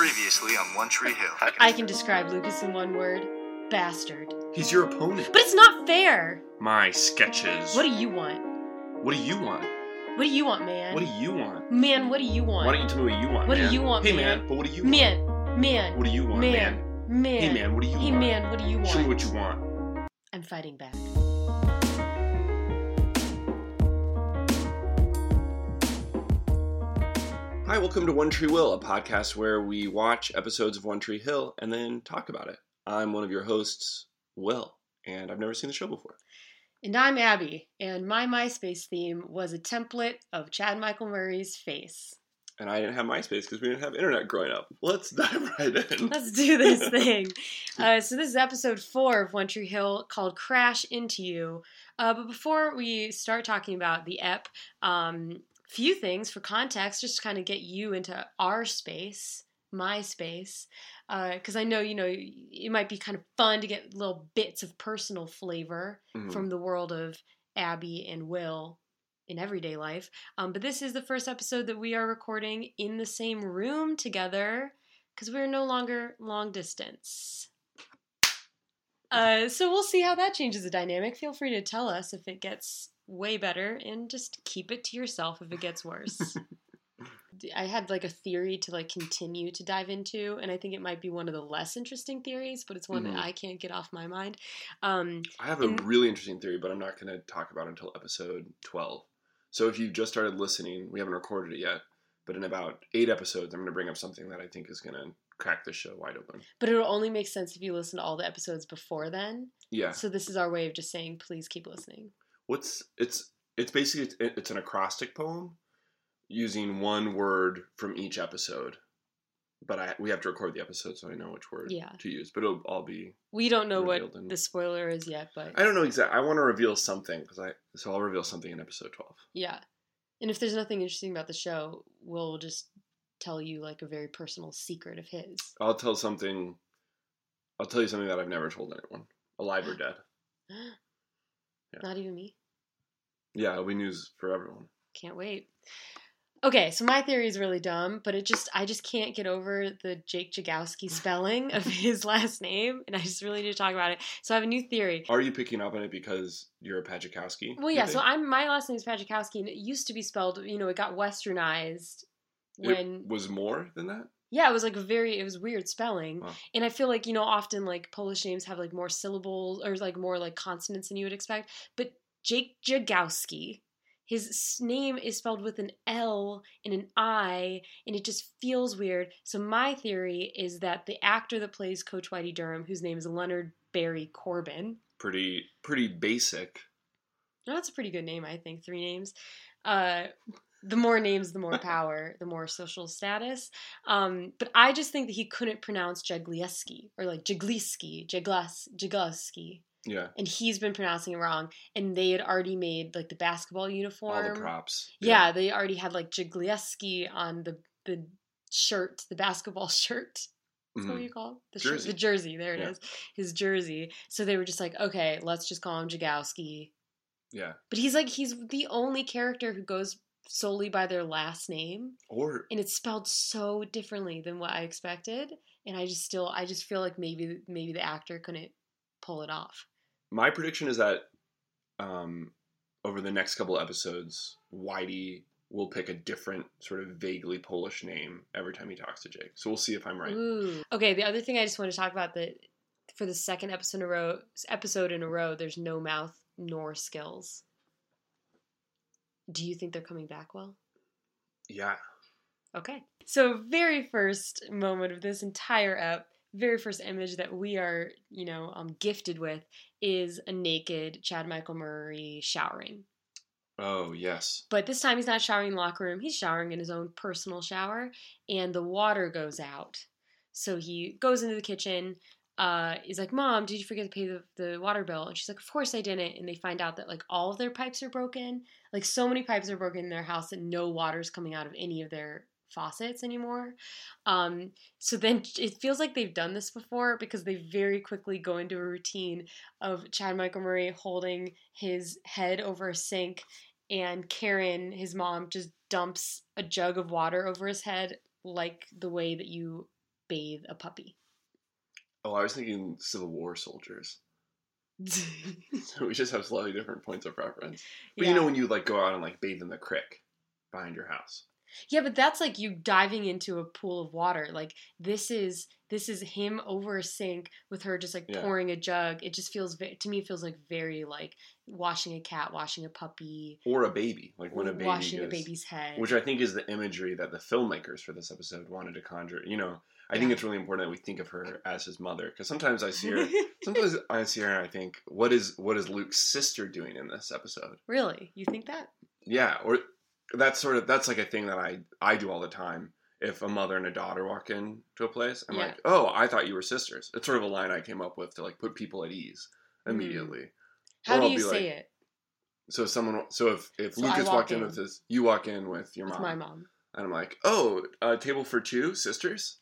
Previously on One Tree Hill. I can describe Lucas in one word. Bastard. He's your opponent. But it's not fair. My sketches. What do you want? What do you want? What do you want, man? What do you want? Man, what do you want? Why don't you tell me what you want, what man? Do you want, hey, man? Hey, man, but what do you want? Man. What do you want, man? Man. Hey, man, what do you want? Hey, man, what do you want? Show me what you want. I'm fighting back. Hi, welcome to One Tree Will, a podcast where we watch episodes of One Tree Hill and then talk about it. I'm one of your hosts, Will, and I've never seen the show before. And I'm Abby, and my MySpace theme was a template of Chad Michael Murray's face. And I didn't have MySpace because we didn't have internet growing up. Let's dive right in. Let's do this thing. So this is episode 4 of One Tree Hill called Crash Into You. But before we start talking about the ep, few things for context, just to kind of get you into our space, my space, because I know, it might be kind of fun to get little bits of personal flavor from the world of Abby and Will in everyday life. But this is the first episode that we are recording in the same room together because we're no longer long distance. So we'll see how that changes the dynamic. Feel free to tell us if it gets way better, and just keep it to yourself if it gets worse. I had a theory to continue to dive into, and I think it might be one of the less interesting theories, but it's one that I can't get off my mind. I have a really interesting theory, but I'm not going to talk about it until episode 12. So if you've just started listening, we haven't recorded it yet, but in about 8 episodes, I'm going to bring up something that I think is going to crack the show wide open. But it'll only make sense if you listen to all the episodes before then. Yeah. So this is our way of just saying, please keep listening. It's basically an acrostic poem using one word from each episode, but we have to record the episode so I know which word to use. But it'll all be we don't know what the spoiler is yet, but I don't know exactly. I want to reveal something so I'll reveal something in episode 12. Yeah, and if there's nothing interesting about the show, we'll just tell you a very personal secret of his. I'll tell you something that I've never told anyone, alive or dead. Yeah. Not even me. Yeah, it'll be news for everyone. Can't wait. Okay, so my theory is really dumb, but I just can't get over the Jake Jagielski spelling of his last name, and I just really need to talk about it. So I have a new theory. Are you picking up on it because you're a Pajakowski? Well, yeah, so my last name is Pajakowski, and it used to be spelled, it got westernized when... It was more than that? Yeah, it was it was weird spelling. Wow. And I feel often Polish names have more syllables or more consonants than you would expect. But Jake Jagielski, his name is spelled with an L and an I, and it just feels weird. So my theory is that the actor that plays Coach Whitey Durham, whose name is Leonard Barry Corbin. Pretty basic. No, that's a pretty good name, I think. 3 names. The more names, the more power, the more social status. But I just think that he couldn't pronounce Jagielski or Jagielski. Yeah. And he's been pronouncing it wrong. And they had already made the basketball uniform. All the props. Yeah. They already had Jagielski on the shirt, the basketball shirt. That's what you call it? The jersey. The jersey. There it is. His jersey. So they were just okay, let's just call him Jagielski. Yeah. But he's the only character who goes solely by their last name, and it's spelled so differently than what I expected, and I just feel maybe the actor couldn't pull it off. My prediction is that over the next couple episodes, Whitey will pick a different sort of vaguely Polish name every time he talks to Jake. So we'll see if I'm right. Ooh. Okay, the other thing I just want to talk about that for the second episode in a row, there's no mouth nor skills. Do you think they're coming back, Will? Yeah. Okay. So very first moment of this entire ep, very first image that we are, gifted with is a naked Chad Michael Murray showering. Oh, yes. But this time he's not showering in the locker room. He's showering in his own personal shower, and the water goes out. So he goes into the kitchen. He's Mom, did you forget to pay the water bill? And she's of course I didn't. And they find out that all of their pipes are broken. So many pipes are broken in their house that no water's coming out of any of their faucets anymore. So then it feels like they've done this before because they very quickly go into a routine of Chad Michael Murray holding his head over a sink and Karen, his mom, just dumps a jug of water over his head the way that you bathe a puppy. Oh, I was thinking Civil War soldiers. So we just have slightly different points of preference. But yeah. You know when you like go out and like bathe in the creek behind your house. Yeah, but that's like you diving into a pool of water. Like this is him over a sink with her just like pouring a jug. It just feels to me, it feels like very like washing a cat, washing a puppy, or a baby, like when a baby washing a baby's head, which I think is the imagery that the filmmakers for this episode wanted to conjure. You know, I think it's really important that we think of her as his mother because sometimes I see her and I think, what is Luke's sister doing in this episode? Really, you think that? Yeah, or. That's like a thing that I do all the time. If a mother and a daughter walk in to a place, I'm like, oh, I thought you were sisters. It's sort of a line I came up with to like put people at ease immediately. How do you say it? So if Lucas walked in with his, you walk in with your mom. With my mom. And I'm like, oh, a table for two sisters?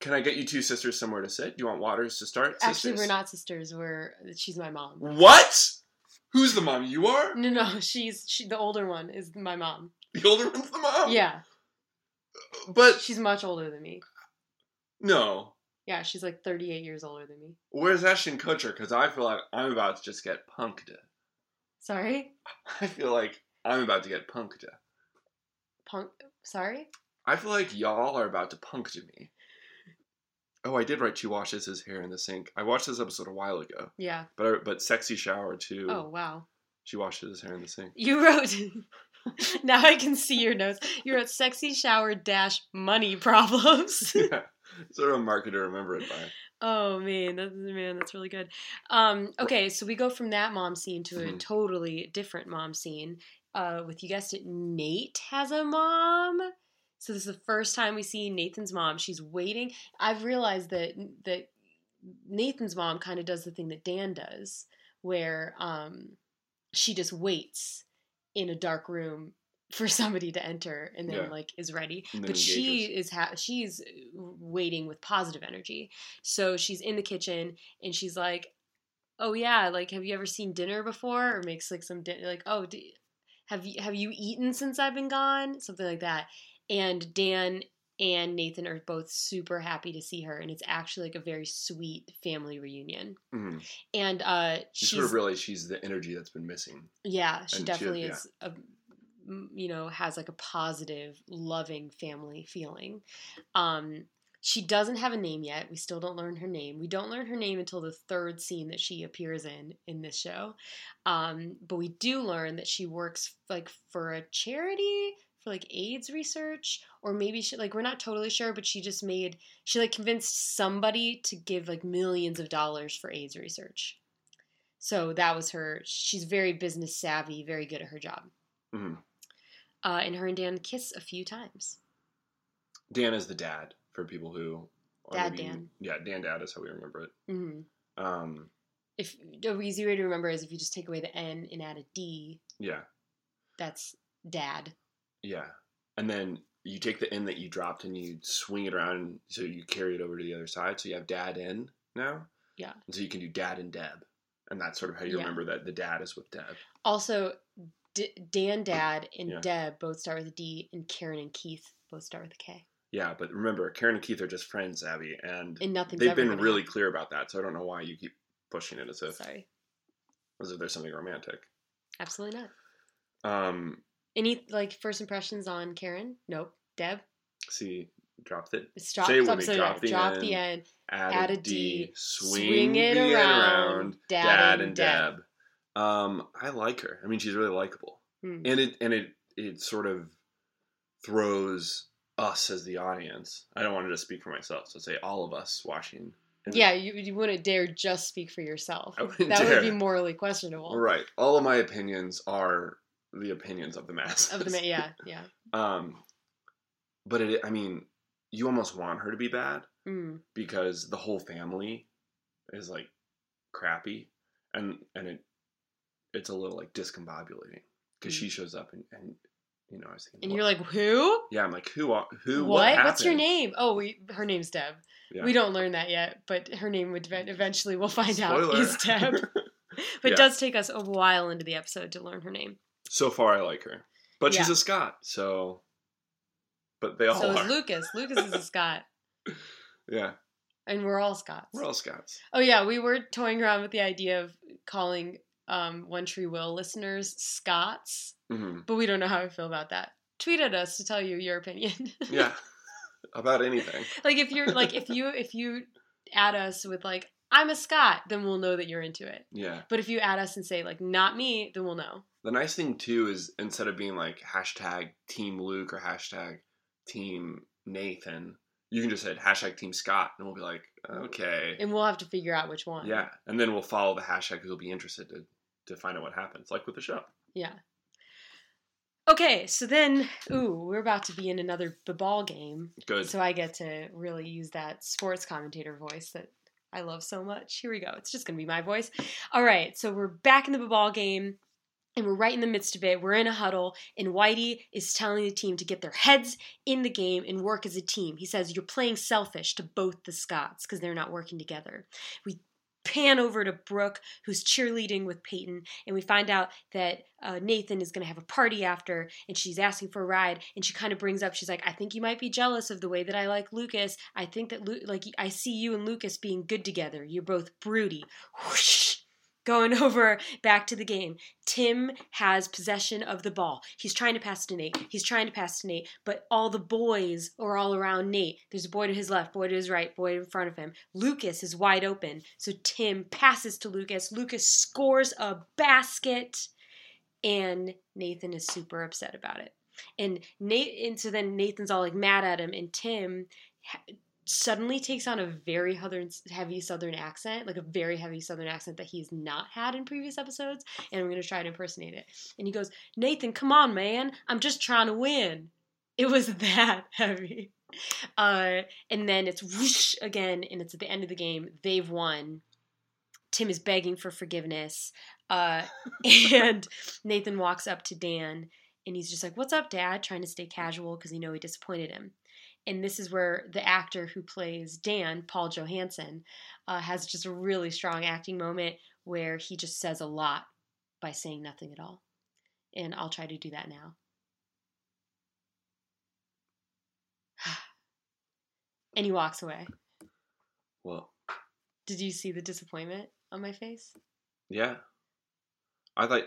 Can I get you two sisters somewhere to sit? Do you want waters to start? Sisters? Actually, we're not sisters. She's my mom. What? Who's the mom? You are? No. She's the older one is my mom. The older one's the mom? Yeah. But... She's much older than me. No. Yeah, she's like 38 years older than me. Where's Ashton Kutcher? Because I feel like I'm about to just get punked. Sorry? I feel like I'm about to get punked. Punk? Sorry? I feel like y'all are about to punk to me. Oh, I did write she washes his hair in the sink. I watched this episode a while ago. Yeah. But Sexy Shower, too. Oh, wow. She washes his hair in the sink. You wrote... Now I can see your notes. You wrote Sexy Shower - money problems. Yeah. Sort of a marker to remember it by. Oh, man, that's really good. Okay, so we go from that mom scene to a totally different mom scene. With, you guessed it, Nate has a mom. So this is the first time we see Nathan's mom. She's waiting. I've realized that Nathan's mom kind of does the thing that Dan does, where she just waits in a dark room for somebody to enter and then like is ready. But engages. She's waiting with positive energy. So she's in the kitchen and she's like, "Oh yeah, like have you ever seen dinner before?" Or makes like some dinner, like, "Oh, have you eaten since I've been gone?" Something like that. And Dan and Nathan are both super happy to see her, and it's actually like a very sweet family reunion. Mm-hmm. And she sort of realized she's the energy that's been missing. Yeah, she definitely is. Yeah. Has like a positive, loving family feeling. She doesn't have a name yet. We still don't learn her name. We don't learn her name until the third scene that she appears in this show. But we do learn that she works like for a charity. Like AIDS research, or maybe she, like, we're not totally sure, but she convinced somebody to give like millions of dollars for AIDS research. So that was her. She's very business savvy, very good at her job. Mm-hmm. And her and Dan kiss a few times. Dan is the dad for people who are maybe, Dan. Yeah, Dan dad is how we remember it. Mm-hmm. If the easy way to remember is if you just take away the N and add a D. Yeah, that's dad. Yeah, and then you take the N that you dropped and you swing it around, and so you carry it over to the other side. So you have dad N now. Yeah. And so you can do dad and Deb, and that's sort of how you remember that the dad is with Deb. Also, Dan, dad, and Deb both start with a D, and Karen and Keith both start with a K. Yeah, but remember, Karen and Keith are just friends, Abby, and they've been really clear about that. So I don't know why you keep pushing it as if there's something romantic. Absolutely not. Any, like, first impressions on Karen? Nope. Deb? See, dropped it. Say it with me. Drop the N. Add a D. Swing it around. Dad and Deb. I like her. I mean, she's really likable. Mm-hmm. And it sort of throws us as the audience. I don't want to just speak for myself, so say all of us watching. Yeah, you wouldn't dare just speak for yourself. That would be morally questionable. Right. All of my opinions are... the opinions of the masses. Yeah. But it, I mean, you almost want her to be bad because the whole family is like crappy, and it's a little like discombobulating because she shows up and you know I was thinking. And you're like, who? Yeah, I'm like, who? What happened? What's your name? Oh, her name's Deb. Yeah. We don't learn that yet, but her name would eventually we'll find out is Deb. But it does take us a while into the episode to learn her name. So far, I like her. But she's a Scot, so... But they all are. So is Lucas. Lucas is a Scot. Yeah. And we're all Scots. We're all Scots. Oh, yeah. We were toying around with the idea of calling One Tree Hill listeners Scots, but we don't know how we feel about that. Tweet at us to tell you your opinion. Yeah. About anything. Like, if you're, like, if you add us with, like, I'm a Scot, then we'll know that you're into it. Yeah. But if you add us and say, like, not me, then we'll know. The nice thing, too, is instead of being, like, hashtag Team Luke or hashtag Team Nathan, you can just say hashtag Team Scott, and we'll be like, okay. And we'll have to figure out which one. Yeah. And then we'll follow the hashtag because we'll be interested to find out what happens, like with the show. Yeah. Okay, so then, we're about to be in another ball game. Good. So I get to really use that sports commentator voice that I love so much. Here we go. It's just going to be my voice. All right, so we're back in the ball game, and we're right in the midst of it. We're in a huddle, and Whitey is telling the team to get their heads in the game and work as a team. He says, you're playing selfish to both the Scots because they're not working together. We pan over to Brooke, who's cheerleading with Peyton, and we find out that Nathan is going to have a party after, and she's asking for a ride, and she kind of brings up, she's like, I think you might be jealous of the way that I like Lucas. I think that, I see you and Lucas being good together. You're both broody. Whoosh! Going over back to the game. Tim has possession of the ball. He's trying to pass to Nate. But all the boys are all around Nate. There's a boy to his left, boy to his right, boy in front of him. Lucas is wide open. So Tim passes to Lucas. Lucas scores a basket. And Nathan is super upset about it. And so then Nathan's all like mad at him. And Tim suddenly takes on a very heavy Southern accent, like a very heavy Southern accent that he's not had in previous episodes, and I'm going to try to impersonate it. And he goes, Nathan, come on, man. I'm just trying to win. It was that heavy. And then it's whoosh again, and it's at the end of the game. They've won. Tim is begging for forgiveness. And Nathan walks up to Dan, and he's just like, what's up, Dad? Trying to stay casual because he disappointed him. And this is where the actor who plays Dan, Paul Johansson, has just a really strong acting moment where he just says a lot by saying nothing at all. And I'll try to do that now. And he walks away. Whoa. Did you see the disappointment on my face? Yeah. I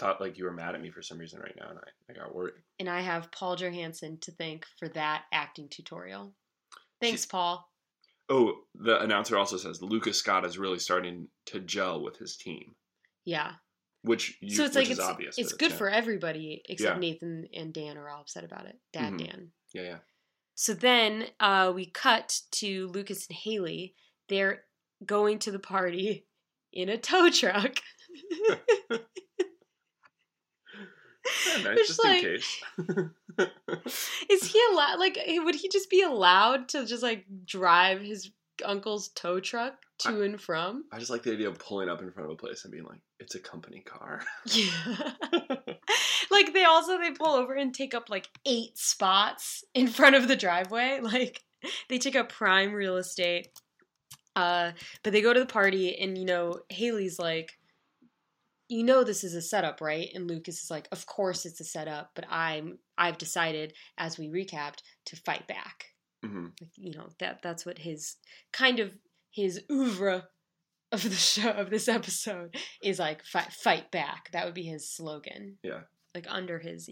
thought like you were mad at me for some reason right now, and I got worried. And I have Paul Johansson to thank for that acting tutorial. Thanks, Paul. Oh, the announcer also says Lucas Scott is really starting to gel with his team. Yeah. Which is obvious. It's good for everybody except Nathan and Dan are all upset about it. Dan. Yeah, yeah. So then we cut to Lucas and Haley. They're going to the party in a tow truck. Yeah, nice, just like, in case. Is he allowed? Like, would he just be allowed to just like drive his uncle's tow truck to and from? I just like the idea of pulling up in front of a place and being like, "It's a company car." Yeah. Like they pull over and take up like 8 spots in front of the driveway. Like they take up prime real estate. But they go to the party, and Haley's like, this is a setup, right? And Lucas is like, of course it's a setup, but I've decided, as we recapped, to fight back. Mm-hmm. That's what his oeuvre of the show, of this episode, is like, fight back. That would be his slogan. Yeah. Like under his,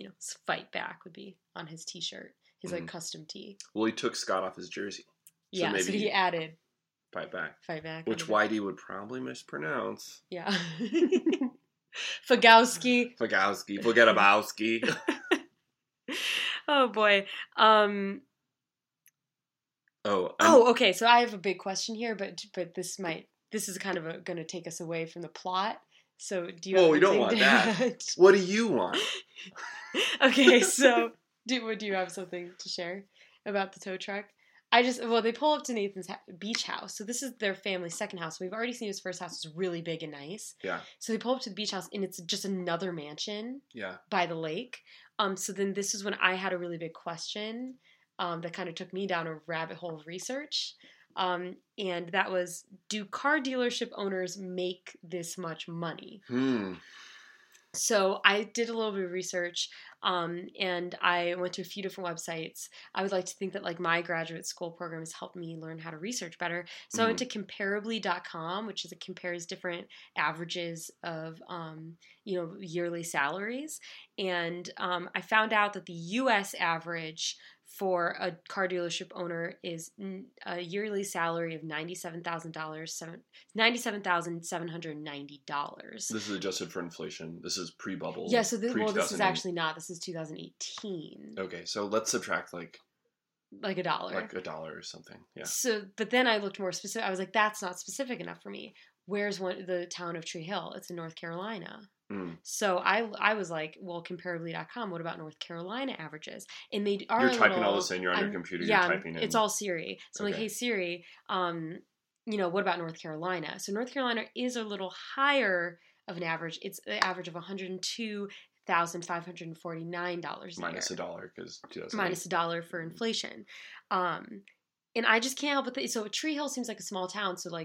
fight back would be on his t-shirt, his like custom tee. Well, he took Scott off his jersey. So yeah, maybe so he added fight back. Which Whitey would probably mispronounce. Yeah. Fagowski. Forgetabowski. Oh, boy. Okay. So I have a big question here, but this is kind of going to take us away from the plot. So do you? Oh, we don't want that. What do you want? Okay. So do you have something to share about the tow truck? They pull up to Nathan's beach house. So this is their family's second house. We've already seen his first house. It's really big and nice. Yeah. So they pull up to the beach house, and it's just another mansion. Yeah. By the lake. So then this is when I had a really big question that kind of took me down a rabbit hole of research. And that was, do car dealership owners make this much money? So I did a little bit of research And I went to a few different websites. I would like to think that like my graduate school program has helped me learn how to research better. So I went to comparably.com, which is it compares different averages of, yearly salaries. And I found out that the U.S. average for a car dealership owner is a yearly salary of $97,790. This is adjusted for inflation. This is pre-bubble. Yeah, so this is actually not. This is 2018. Okay, so let's subtract Like a dollar or something, yeah. So, but then I looked more specific. I was like, that's not specific enough for me. Where's the town of Tree Hill? It's in North Carolina. So I was like, well, comparably.com, what about North Carolina averages? And they are all this in. You're on your computer. Yeah, you're typing in. It's all Siri. So I'm like, hey, Siri, what about North Carolina? So North Carolina is a little higher of an average. It's the average of $102,549 minus a dollar because minus $1 for inflation. And I just can't help but so Tree Hill seems like a small town. So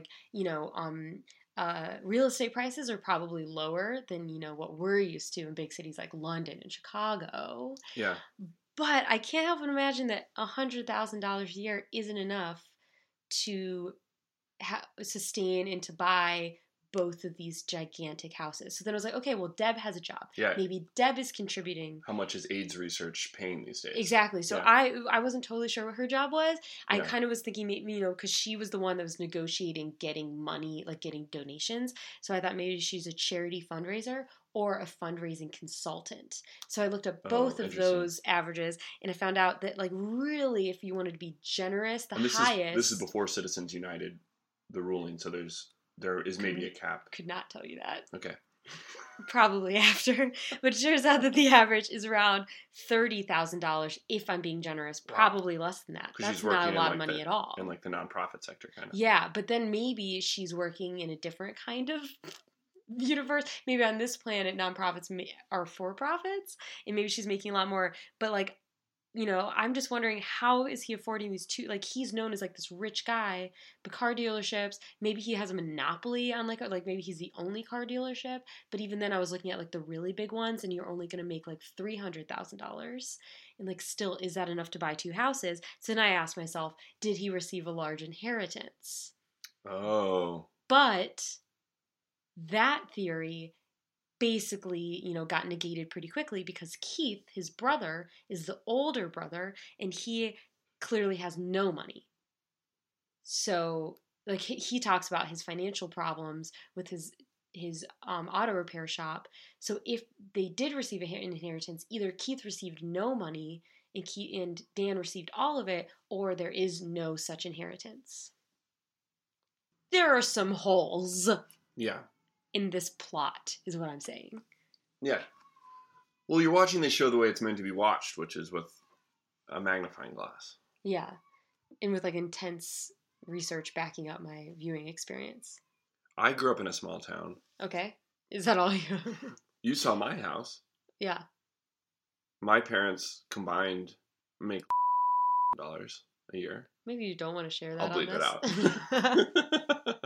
real estate prices are probably lower than, what we're used to in big cities like London and Chicago. Yeah. But I can't help but imagine that $100,000 a year isn't enough to sustain and to buy both of these gigantic houses. So then I was like, okay, well, Deb has a job. Yeah. Maybe Deb is contributing. How much is AIDS research paying these days? Exactly. So yeah. I wasn't totally sure what her job was. I kind of was thinking, maybe, because she was the one that was negotiating getting money, like getting donations. So I thought maybe she's a charity fundraiser or a fundraising consultant. So I looked up both of those averages, and I found out that, really, if you wanted to be generous, this is before Citizens United, the ruling. So there is maybe a cap. Could not tell you that. Okay. Probably after. But it turns out that the average is around $30,000 if I'm being generous. Wow. Probably less than that. That's not a lot of money at all. In the nonprofit sector kind of. Yeah, but then maybe she's working in a different kind of universe. Maybe on this planet, nonprofits are for-profits, and maybe she's making a lot more. But I'm just wondering, how is he affording these two? He's known as this rich guy, but car dealerships, maybe he has a monopoly on maybe he's the only car dealership. But even then I was looking at the really big ones, and you're only going to make $300,000. And still, is that enough to buy two houses? So then I asked myself, did he receive a large inheritance? Oh. But that theory basically, got negated pretty quickly because Keith, his brother, is the older brother, and he clearly has no money. So, he talks about his financial problems with his auto repair shop. So, if they did receive an inheritance, either Keith received no money and Dan received all of it, or there is no such inheritance. There are some holes. Yeah. In this plot, is what I'm saying. Yeah. Well, you're watching this show the way it's meant to be watched, which is with a magnifying glass. Yeah. And with intense research backing up my viewing experience. I grew up in a small town. Okay. Is that all you... You saw my house. Yeah. My parents combined make dollars a year. Maybe you don't want to share that. I'll bleep it out.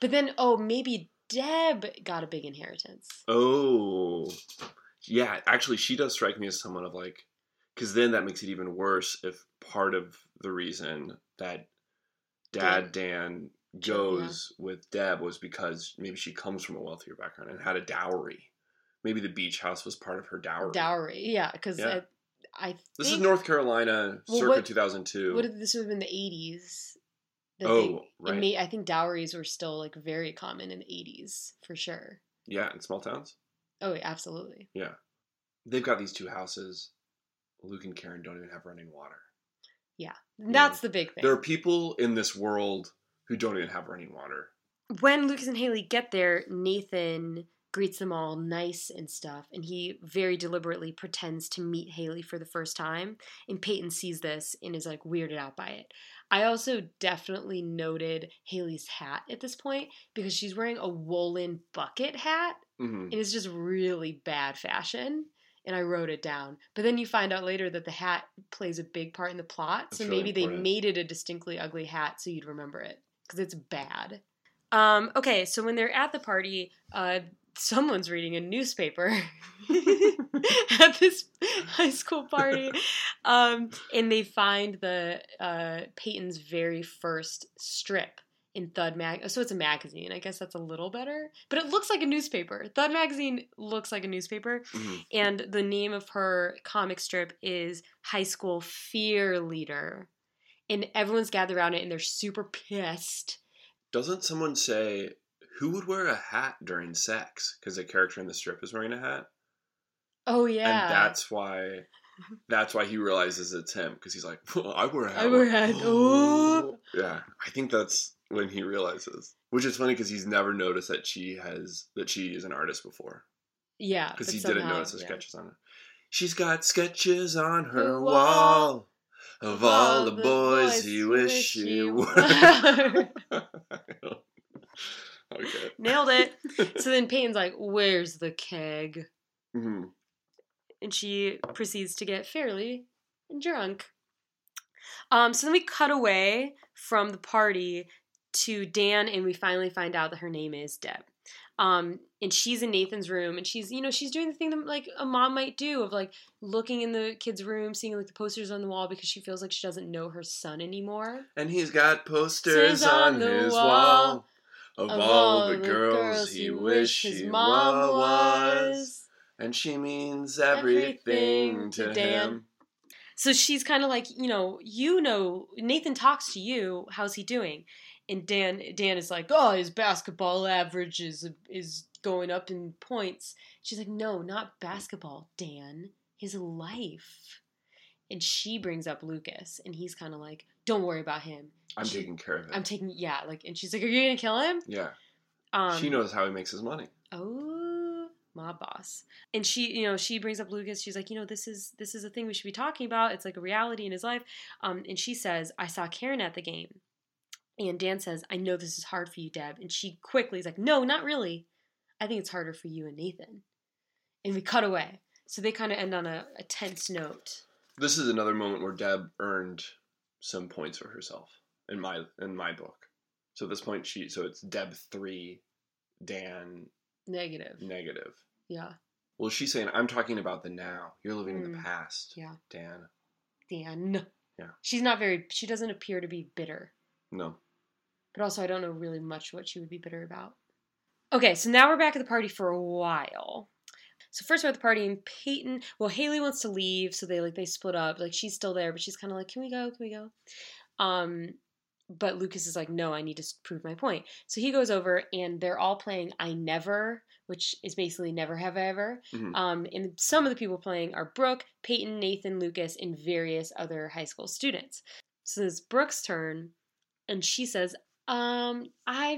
But then, maybe... Deb got a big inheritance. Oh, yeah. Actually, she does strike me as someone of because then that makes it even worse if part of the reason that Dan goes with Deb was because maybe she comes from a wealthier background and had a dowry. Maybe the beach house was part of her dowry. Because I think... This is North Carolina, circa 2002. This would have been the 80s. Right. I think dowries were still very common in the 80s, for sure. Yeah, in small towns? Oh, absolutely. Yeah. They've got these two houses. Luke and Karen don't even have running water. Yeah, that's the big thing. There are people in this world who don't even have running water. When Lucas and Haley get there, Nathan greets them all nice and stuff, and he very deliberately pretends to meet Haley for the first time, and Peyton sees this and is weirded out by it. I also definitely noted Haley's hat at this point because she's wearing a woolen bucket hat, and it's just really bad fashion, and I wrote it down. But then you find out later that the hat plays a big part in the plot, so maybe they made it a distinctly ugly hat so you'd remember it because it's bad. Okay, so when they're at the party, someone's reading a newspaper at this high school party. And they find the Peyton's very first strip in Thud Mag. So it's a magazine. I guess that's a little better. But it looks like a newspaper. Thud Magazine looks like a newspaper. Mm-hmm. And the name of her comic strip is High School Fear Leader. And everyone's gathered around it and they're super pissed. Doesn't someone say, who would wear a hat during sex? Because the character in the strip is wearing a hat. Oh, yeah. And that's why he realizes it's him. Because he's like, oh, I wear a hat. I wear a hat. Oh. Yeah. I think that's when he realizes. Which is funny because he's never noticed that she is an artist before. Yeah. Because he didn't notice the sketches on her. She's got sketches on her wall. Of all the boys you wish you were. Okay. Nailed it. So then Peyton's like, where's the keg? Mm-hmm. And she proceeds to get fairly drunk. So then we cut away from the party to Dan, and we finally find out that her name is Deb. And she's in Nathan's room, and she's doing the thing that, like, a mom might do of, like, looking in the kid's room, seeing, like, the posters on the wall because she feels like she doesn't know her son anymore. And he's got posters on his wall of all the girls he wish his mom was. And she means everything to him. So she's kind of like, Nathan talks to you. How's he doing? And Dan is like, oh, his basketball average is going up in points. She's like, no, not basketball, Dan. His life. And she brings up Lucas, and he's kind of like, don't worry about him. I'm taking care of it. And she's like, are you going to kill him? Yeah. She knows how he makes his money. Oh, my boss. And she brings up Lucas. She's like, this is a thing we should be talking about. It's like a reality in his life. And she says, I saw Karen at the game. And Dan says, I know this is hard for you, Deb. And she quickly is like, no, not really. I think it's harder for you and Nathan. And we cut away. So they kind of end on a tense note. This is another moment where Deb earned some points for herself in my book. So at this point, it's Deb 3, Dan... Negative. Yeah. Well, she's saying, I'm talking about the now. You're living in the past. Yeah. Dan. Yeah. She's not she doesn't appear to be bitter. No. But also, I don't know really much what she would be bitter about. Okay, so now we're back at the party for a while. So first we're at the party, and Haley wants to leave, so they split up. Like, she's still there, but she's kind of like, can we go? But Lucas is like, no, I need to prove my point. So he goes over, and they're all playing I Never, which is basically Never Have I Ever. Mm-hmm. And some of the people playing are Brooke, Peyton, Nathan, Lucas, and various other high school students. So it's Brooke's turn. And she says, no, I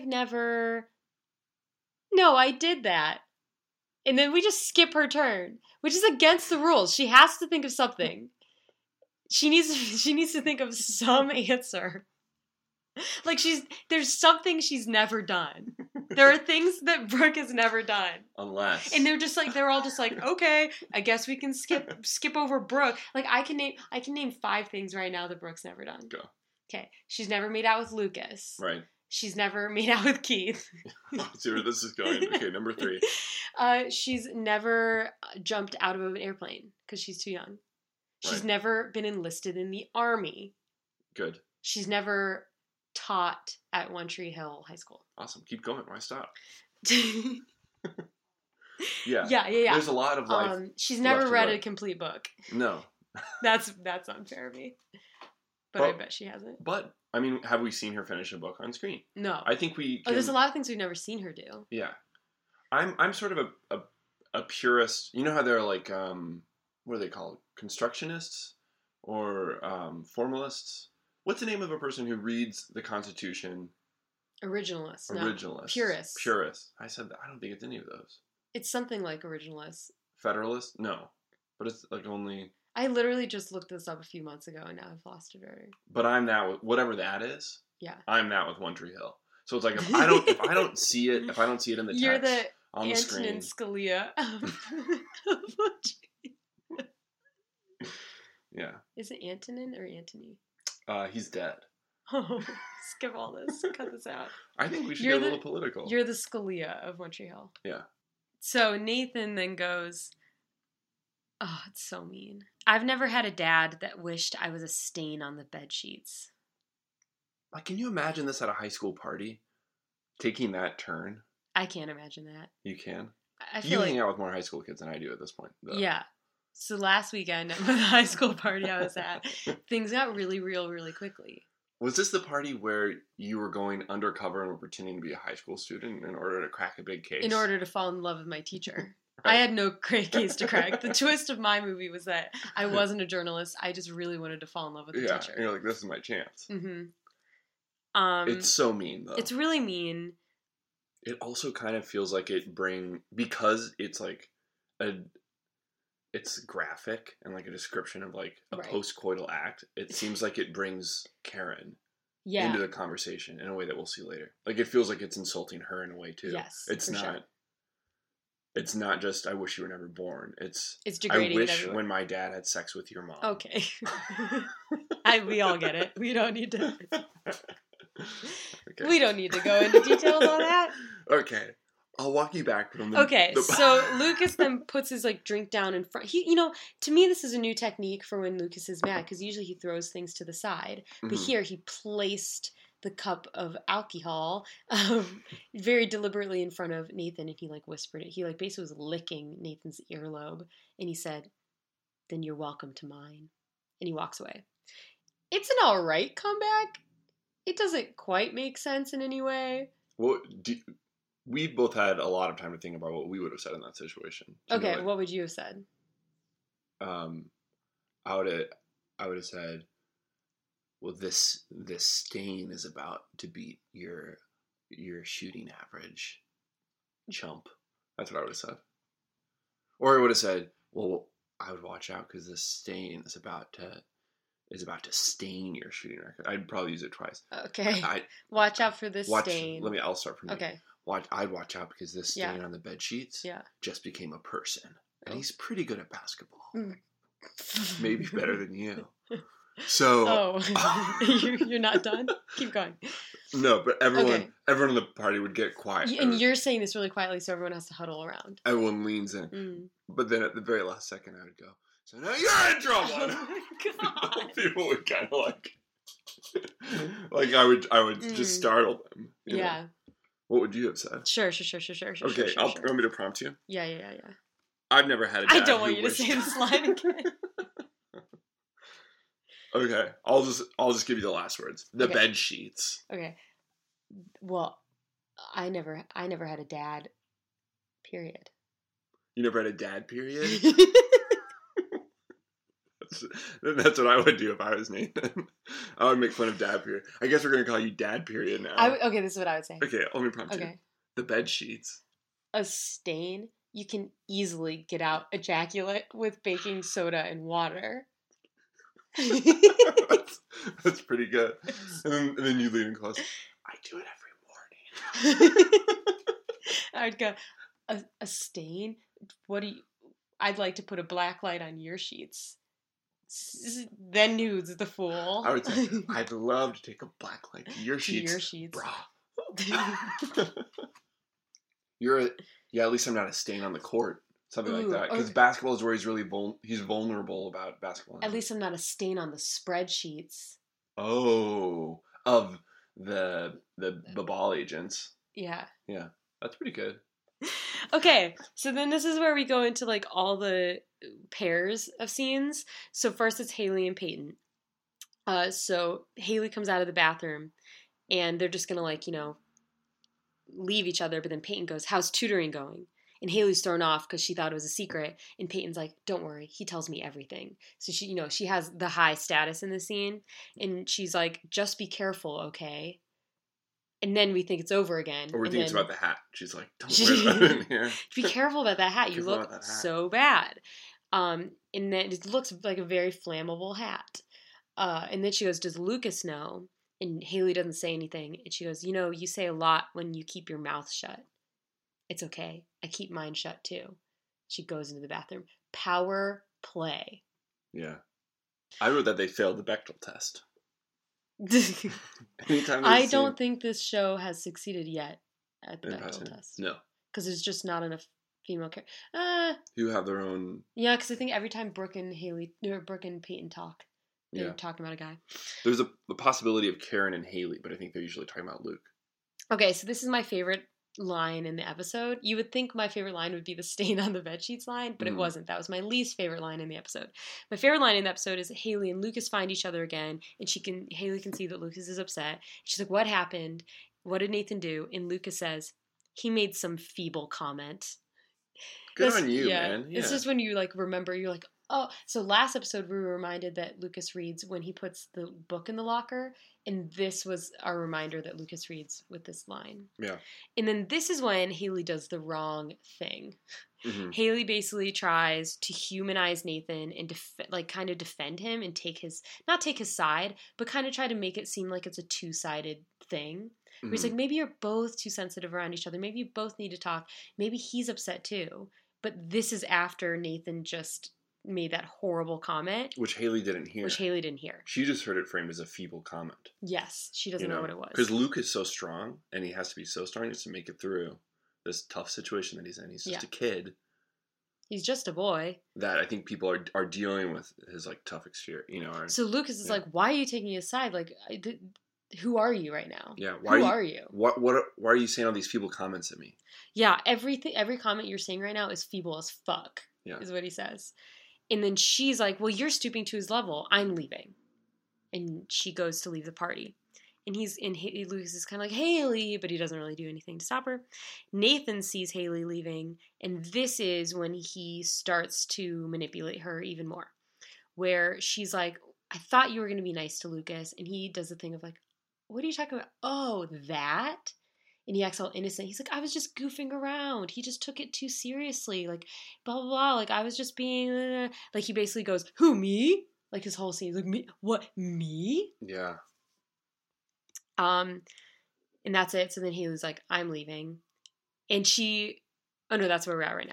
did that. And then we just skip her turn, which is against the rules. She has to think of something. She needs to think of some answer. Like, there's something she's never done. There are things that Brooke has never done. Unless. And they're all just like, okay, I guess we can skip over Brooke. Like, I can name 5 things right now that Brooke's never done. Go. Okay, she's never made out with Lucas. Right. She's never made out with Keith. Let's see where this is going. Okay, number 3. She's never jumped out of an airplane because she's too young. She's never been enlisted in the army. Good. She's never taught at One Tree Hill High School. Awesome. Keep going. Why stop? Yeah. There's a lot of life. She's never read a complete book. No. That's unfair of me. But I bet she hasn't. But, I mean, have we seen her finish a book on screen? No. I think we can... Oh, there's a lot of things we've never seen her do. Yeah. I'm sort of a purist. You know how they're like, what are they called? Constructionists? Or formalists? What's the name of a person who reads the Constitution? Originalist. No. Purist. I said that. I don't think it's any of those. It's something like originalist. Federalist? No. But it's like only... I literally just looked this up a few months ago, and now I've lost it already. But I'm that with whatever that is. Yeah. I'm that with One Tree Hill. So it's like if I don't see it in the text, you're the on the screen. Antonin Scalia of One Tree Hill. Yeah. Is it Antonin or Antony? He's dead. Oh, skip all this. Cut this out. I think we should get a little political. You're the Scalia of One Tree Hill. Yeah. So Nathan then goes, oh, it's so mean. I've never had a dad that wished I was a stain on the bed sheets. Like, can you imagine this at a high school party? Taking that turn? I can't imagine that. You can? I feel you hang out with more high school kids than I do at this point, though. Yeah. So last weekend at the high school party I was at, things got really real really quickly. Was this the party where you were going undercover and were pretending to be a high school student in order to crack a big case? In order to fall in love with my teacher. Right. I had no great case to crack. The twist of my movie was that I wasn't a journalist. I just really wanted to fall in love with the teacher. Yeah, you're like, this is my chance. Mm-hmm. It's so mean, though. It's really mean. It also kind of feels like it because it's like it's graphic and like a description of like a post-coital act. It seems like it brings Karen into the conversation in a way that we'll see later. Like it feels like it's insulting her in a way too. Yes, it's not. Sure. It's not just I wish you were never born. It's degrading. I wish everyone. When my dad had sex with your mom. Okay, we all get it. We don't need to. Okay. We don't need to go into details on that. Okay. I'll walk you back from the... Okay, so Lucas then puts his, like, drink down in front. He, you know, to me this is a new technique for when Lucas is mad, because usually he throws things to the side. But here he placed the cup of alcohol very deliberately in front of Nathan, and he, like, whispered it. He, like, basically was licking Nathan's earlobe, and he said, "Then you're welcome to mine." And he walks away. It's an all right comeback. It doesn't quite make sense in any way. Well, we both had a lot of time to think about what we would have said in that situation. Okay, what would you have said? I would have said, "Well, this stain is about to beat your shooting average, chump." That's what I would have said. Or I would have said, "Well, I would watch out because this stain is about to stain your shooting record." I'd probably use it twice. Okay. Watch out for this stain. I'll start from here. Okay. I'd watch out because this stain on the bed sheets just became a person. And he's pretty good at basketball. Maybe better than you. So. Oh. You're not done? Keep going. No, but everyone in the party would get quiet. And you're saying this really quietly, so everyone has to huddle around. Everyone leans in. But then at the very last second, I would go, "So now you're in trouble." Oh my God. People would kind of like I would just startle them. You know? What would you have said? Sure. Okay, sure. Want me to prompt you? Yeah. I've never had a dad. I don't want you to say this line again. Okay, I'll just give you the last words. The bed sheets. Okay. Well, I never had a dad. Period. You never had a dad. Period. That's what I would do if I was Nathan. I would make fun of dad period. I guess we're going to call you dad period now. Okay, this is what I would say. Okay, let me prompt you. The bed sheets. A stain you can easily get out ejaculate with baking soda and water. That's pretty good. And then you leave in class. I do it every morning. I would go, a stain? I'd like to put a black light on your sheets. Then nudes the fool. I would say, I'd love to take a black light to your sheets. Your sheets. Brah. At least I'm not a stain on the court. Something like that. Because basketball is where he's really he's vulnerable about basketball. At least I'm not a stain on the spreadsheets. Oh. Of the Babal agents. Yeah. Yeah. That's pretty good. Okay, so then this is where we go into, like, all the pairs of scenes. So first it's Haley and Peyton. So Haley comes out of the bathroom, and they're just going to, like, you know, leave each other. But then Peyton goes, "How's tutoring going?" And Haley's thrown off because she thought it was a secret. And Peyton's like, "Don't worry, he tells me everything." So she, you know, she has the high status in the scene. And she's like, "Just be careful, okay?" And then we think it's over again. Or we think it's about the hat. She's like, "Don't worry about it in here. Be careful about that hat. You look so bad." And then it looks like a very flammable hat. And then she goes, "Does Lucas know?" And Haley doesn't say anything. And she goes, "You know, you say a lot when you keep your mouth shut. It's okay. I keep mine shut too." She goes into the bathroom. Power play. Yeah. I wrote that they failed the Bechdel test. I don't think this show has succeeded yet at the Bechdel test. No. Because there's just not enough female character. Who have their own... Yeah, because I think every time Brooke and Peyton talk, they're talking about a guy. There's the possibility of Karen and Haley, but I think they're usually talking about Luke. Okay, so this is my favorite line in the episode. You would think my favorite line would be the stain on the bed sheets line, but it wasn't. That was my least favorite line in the episode. My favorite line in the episode is Haley and Lucas find each other again, and Haley can see that Lucas is upset. She's like, what happened? What did Nathan do? And Lucas says, he made some feeble comment. Good on you, man. Yeah. It's just when you like remember, you're like, oh. So last episode we were reminded that Lucas reads when he puts the book in the locker, and this was our reminder that Lucas reads with this line. Yeah. And then this is when Haley does the wrong thing. Mm-hmm. Haley basically tries to humanize Nathan and kind of defend him and not take his side, but kind of try to make it seem like it's a two-sided thing. Where he's like, maybe you're both too sensitive around each other. Maybe you both need to talk. Maybe he's upset too. But this is after Nathan just made that horrible comment. Which Haley didn't hear. She just heard it framed as a feeble comment. Yes. She doesn't know what it was. Because Luke is so strong, and he has to be so strong just to make it through this tough situation that he's in. He's just a kid. He's just a boy. That I think people are dealing with his, like, tough exterior, So Lucas is like, why are you taking his side? Like... Who are you right now? Yeah. Who are you? Why are you saying all these feeble comments at me? Yeah. Every comment you're saying right now is feeble as fuck. Yeah. Is what he says. And then she's like, well, you're stooping to his level. I'm leaving. And she goes to leave the party. And Lucas is kind of like, Haley, but he doesn't really do anything to stop her. Nathan sees Haley leaving. And this is when he starts to manipulate her even more. Where she's like, I thought you were going to be nice to Lucas. And he does the thing of like, what are you talking about? Oh, that? And he acts all innocent. He's like, I was just goofing around. He just took it too seriously. Like, blah, blah, blah. Like, I was just being... Like, he basically goes, who, me? Like, his whole scene. Like, me? What, me? Yeah. And that's it. So then he was like, I'm leaving. And she... Oh, no, that's where we're at right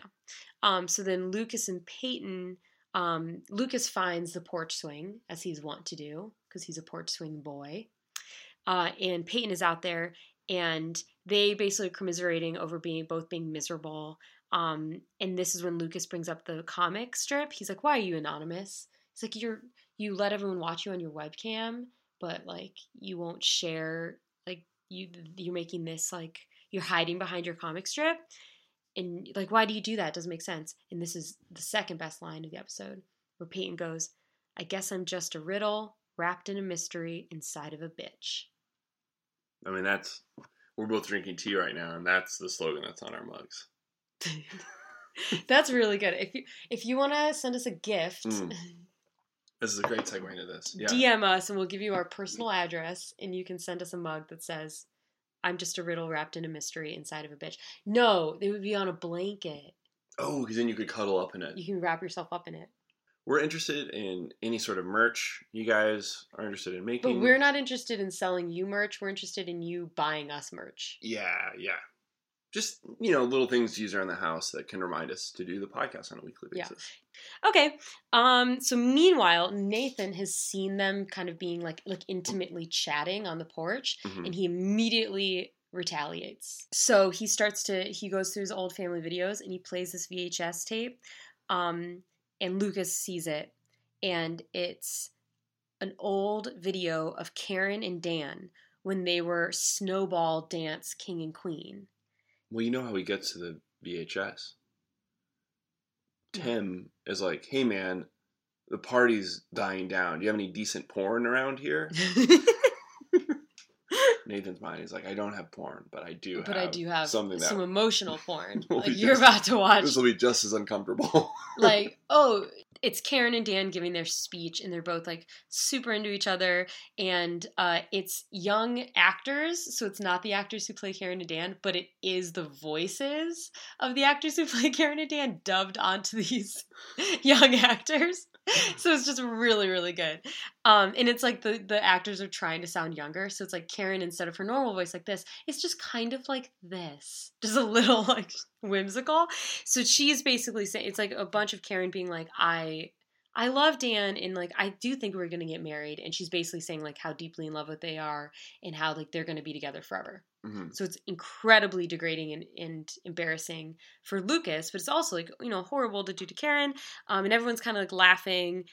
now. So then Lucas and Peyton... Lucas finds the porch swing, as he's wont to do, because he's a porch swing boy. And Peyton is out there, and they basically are commiserating over both being miserable. And this is when Lucas brings up the comic strip. He's like, why are you anonymous? It's like, you let everyone watch you on your webcam, but like, you won't share, like you're making this, like you're hiding behind your comic strip. And like, why do you do that? It doesn't make sense. And this is the second best line of the episode, where Peyton goes, I guess I'm just a riddle wrapped in a mystery inside of a bitch. I mean, we're both drinking tea right now, and that's the slogan that's on our mugs. That's really good. If you want to send us a gift. This is a great segue into this. Yeah. DM us, and we'll give you our personal address, and you can send us a mug that says, I'm just a riddle wrapped in a mystery inside of a bitch. No, they would be on a blanket. Oh, because then you could cuddle up in it. You can wrap yourself up in it. We're interested in any sort of merch you guys are interested in making. But we're not interested in selling you merch. We're interested in you buying us merch. Yeah, yeah. Just, little things to use around the house that can remind us to do the podcast on a weekly basis. Yeah. Okay. So meanwhile, Nathan has seen them kind of being like intimately chatting on the porch. Mm-hmm. And he immediately retaliates. So he goes through his old family videos, and he plays this VHS tape. And Lucas sees it, and it's an old video of Karen and Dan when they were Snowball Dance King and Queen. Well, you know how he gets to the VHS. Tim is like, hey, man, the party's dying down. Do you have any decent porn around here? Nathan's mind is like, I don't have porn, but I do have something some emotional porn. Like, you're about to watch. This will be just as uncomfortable. Like, oh, it's Karen and Dan giving their speech, and they're both like super into each other. And it's young actors, so it's not the actors who play Karen and Dan, but it is the voices of the actors who play Karen and Dan dubbed onto these young actors. So it's just really, really good. And it's like the actors are trying to sound younger. So it's like Karen, instead of her normal voice like this, it's just kind of like this. Just a little like whimsical. So she's basically saying, it's like a bunch of Karen being like, I I love Dan, and like I do think we're going to get married. And she's basically saying like how deeply in love that they are and how like they're going to be together forever. Mm-hmm. So it's incredibly degrading and embarrassing for Lucas, but it's also like, you know, horrible to do to Karen. And everyone's kind of like laughing.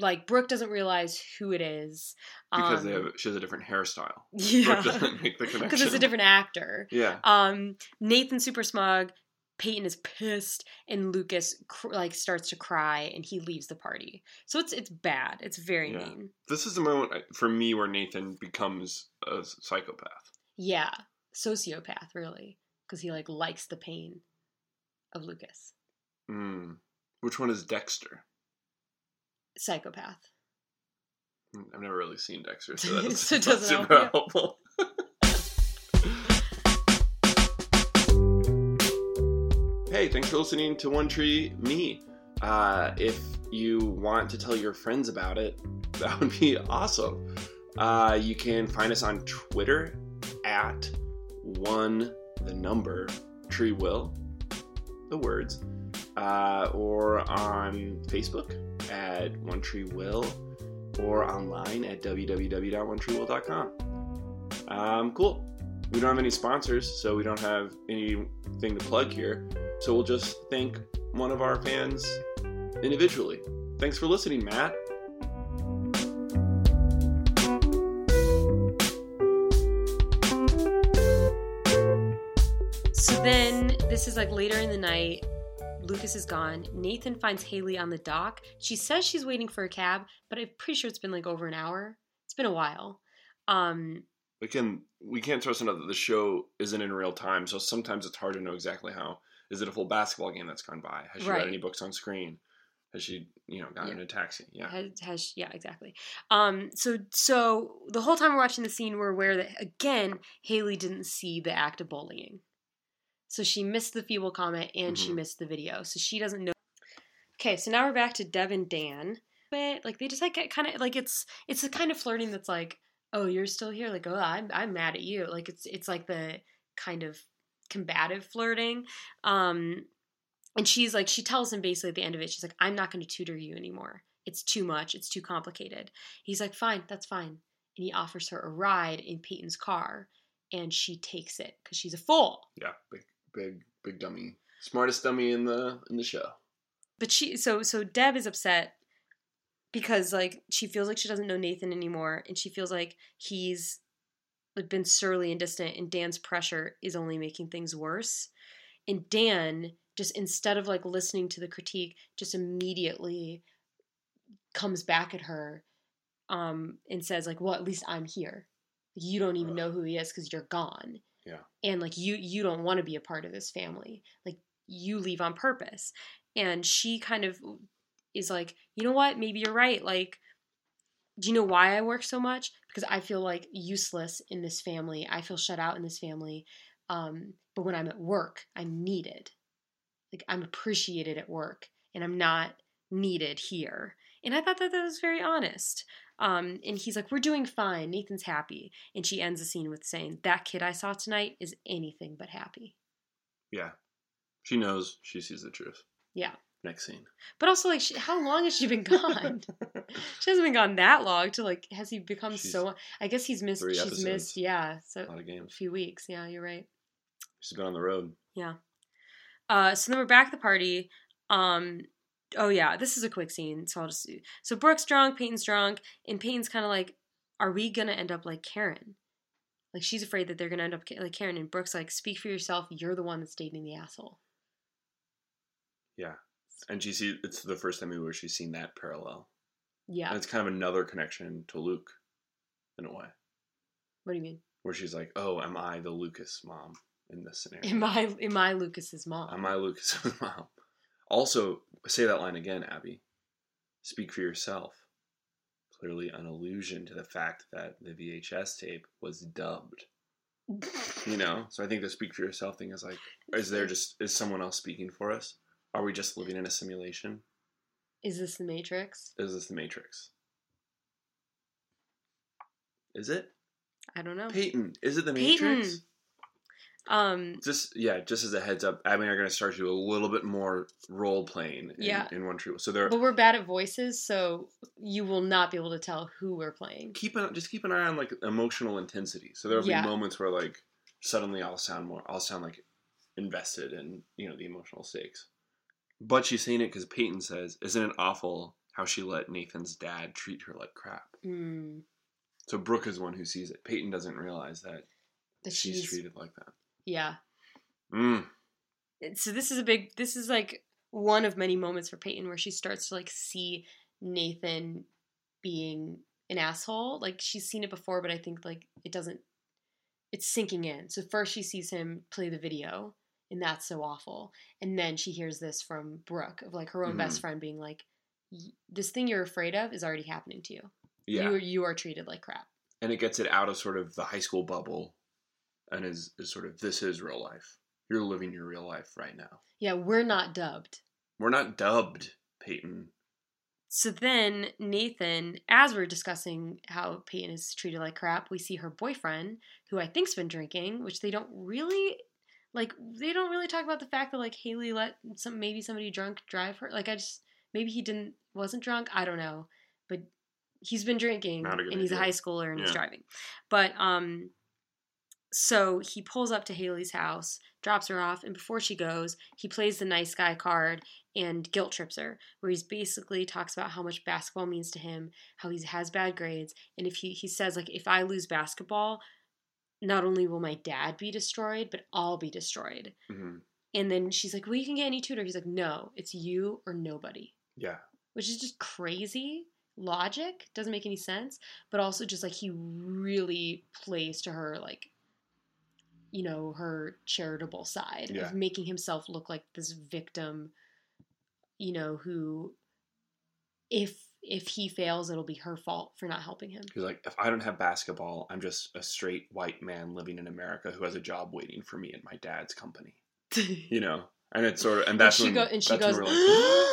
Like Brooke doesn't realize who it is because she has a different hairstyle. Yeah, Brooke doesn't make the connection because it's a different actor. Yeah. Nathan's super smug. Peyton is pissed, and Lucas starts to cry, and he leaves the party. So it's bad. It's very mean. This is the moment for me where Nathan becomes a psychopath. Yeah, sociopath really, because he likes the pain of Lucas. Which one is Dexter? Psychopath. I've never really seen Dexter, so that's so super helpful. Hey, thanks for listening to One Tree Me. If you want to tell your friends about it, that would be awesome. You can find us on Twitter at @1treewill, the words, or on Facebook at One Tree Will, or online at www.onetreewill.com. Cool. We don't have any sponsors, so we don't have anything to plug here. So we'll just thank one of our fans individually. Thanks for listening, Matt. So then this is later in the night. Lucas is gone. Nathan finds Haley on the dock. She says she's waiting for a cab, but I'm pretty sure it's been over an hour. It's been a while. We can't trust enough that the show isn't in real time, so sometimes it's hard to know exactly how. Is it a full basketball game that's gone by? Has she read any books on screen? Has she, gotten in a taxi? Yeah. Has she, exactly. So the whole time we're watching the scene, we're aware that, again, Haley didn't see the act of bullying. So she missed the feeble comment, and she missed the video. So she doesn't know. Okay, so now we're back to Dev and Dan. But, they just, get kind of, it's the kind of flirting that's oh, you're still here? I'm mad at you. It's the kind of combative flirting. And she's she tells him basically at the end of it, she's I'm not going to tutor you anymore. It's too much. It's too complicated. He's fine, that's fine. And he offers her a ride in Peyton's car, and she takes it because she's a fool. Yeah, big dummy. Smartest dummy in the show. But so Deb is upset because she feels she doesn't know Nathan anymore, and she feels he's been surly and distant, and Dan's pressure is only making things worse. And Dan, just instead of listening to the critique, just immediately comes back at her and says well, at least I'm here. You don't even know who he is because you're gone. Yeah. And you don't want to be a part of this family. You leave on purpose. And she kind of is you know what? Maybe you're right. Do you know why I work so much? Because I feel useless in this family. I feel shut out in this family. But when I'm at work, I'm needed. I'm appreciated at work, and I'm not needed here. And I thought that was very honest. And he's we're doing fine. Nathan's happy. And she ends the scene with saying, that kid I saw tonight is anything but happy. Yeah. She knows. She sees the truth. Yeah. Next scene. But also, how long has she been gone? She hasn't been gone that long. To has he become so? I guess he's missed. She's episodes, missed. Yeah, so a lot of games. A few weeks. Yeah, you're right. She's been on the road. Yeah. So then we're back at the party. Oh yeah, this is a quick scene. So I'll just. So Brooke's drunk. Peyton's drunk, and Peyton's kind of "Are we gonna end up like Karen? She's afraid that they're gonna end up like Karen." And Brooke's "Speak for yourself. You're the one that's dating the asshole." Yeah. And she sees, it's the first time where she's seen that parallel. Yeah. And it's kind of another connection to Luke, in a way. What do you mean? Where she's oh, am I the Lucas mom in this scenario? Am I Lucas's mom? Am I Lucas's mom? Also, say that line again, Abby. Speak for yourself. Clearly an allusion to the fact that the VHS tape was dubbed. So I think the speak for yourself thing is is someone else speaking for us? Are we just living in a simulation? Is this the Matrix? Is it? I don't know. Peyton, is it the Matrix? Just as a heads up, Abby and I are going to start to do a little bit more role playing in One Tree Hill. So there, but we're bad at voices, so you will not be able to tell who we're playing. Keep an eye on like emotional intensity. So there will be moments where like suddenly I'll sound like invested in, you know, the emotional stakes. But she's saying it because Peyton says, "Isn't it awful how she let Nathan's dad treat her like crap?" Mm. So Brooke is one who sees it. Peyton doesn't realize that she's treated like that. Yeah. Mm. So this is like one of many moments for Peyton where she starts to like see Nathan being an asshole. Like she's seen it before, but I think like it's sinking in. So first she sees him play the video and that's so awful. And then she hears this from Brooke of like her own best friend being like, this thing you're afraid of is already happening to you. Yeah. You are treated like crap. And it gets it out of sort of the high school bubble. And is sort of, this is real life. You're living your real life right now. Yeah, we're not dubbed. We're not dubbed, Peyton. So then Nathan, as we're discussing how Peyton is treated like crap, we see her boyfriend, who I think's been drinking, which they don't really, like, they don't really talk about the fact that, like, Haley let somebody drunk drive her. Like, maybe he wasn't drunk. I don't know. But he's been drinking. Not a good idea. He's a high schooler and he's driving. But, so he pulls up to Haley's house, drops her off, and before she goes, he plays the nice guy card and guilt trips her, where he basically talks about how much basketball means to him, how he has bad grades, and if he says, like, if I lose basketball, not only will my dad be destroyed, but I'll be destroyed. Mm-hmm. And then she's like, well, you can get any tutor. He's like, no, it's you or nobody. Yeah. Which is just crazy. Logic doesn't make any sense, but also just, like, he really plays to her, like, you know, her charitable side of making himself look like this victim, you know, who if he fails, it'll be her fault for not helping him. He's like, if I don't have basketball, I'm just a straight white man living in America who has a job waiting for me in my dad's company, you know? And it's sort of, and that's when she goes, when we're like,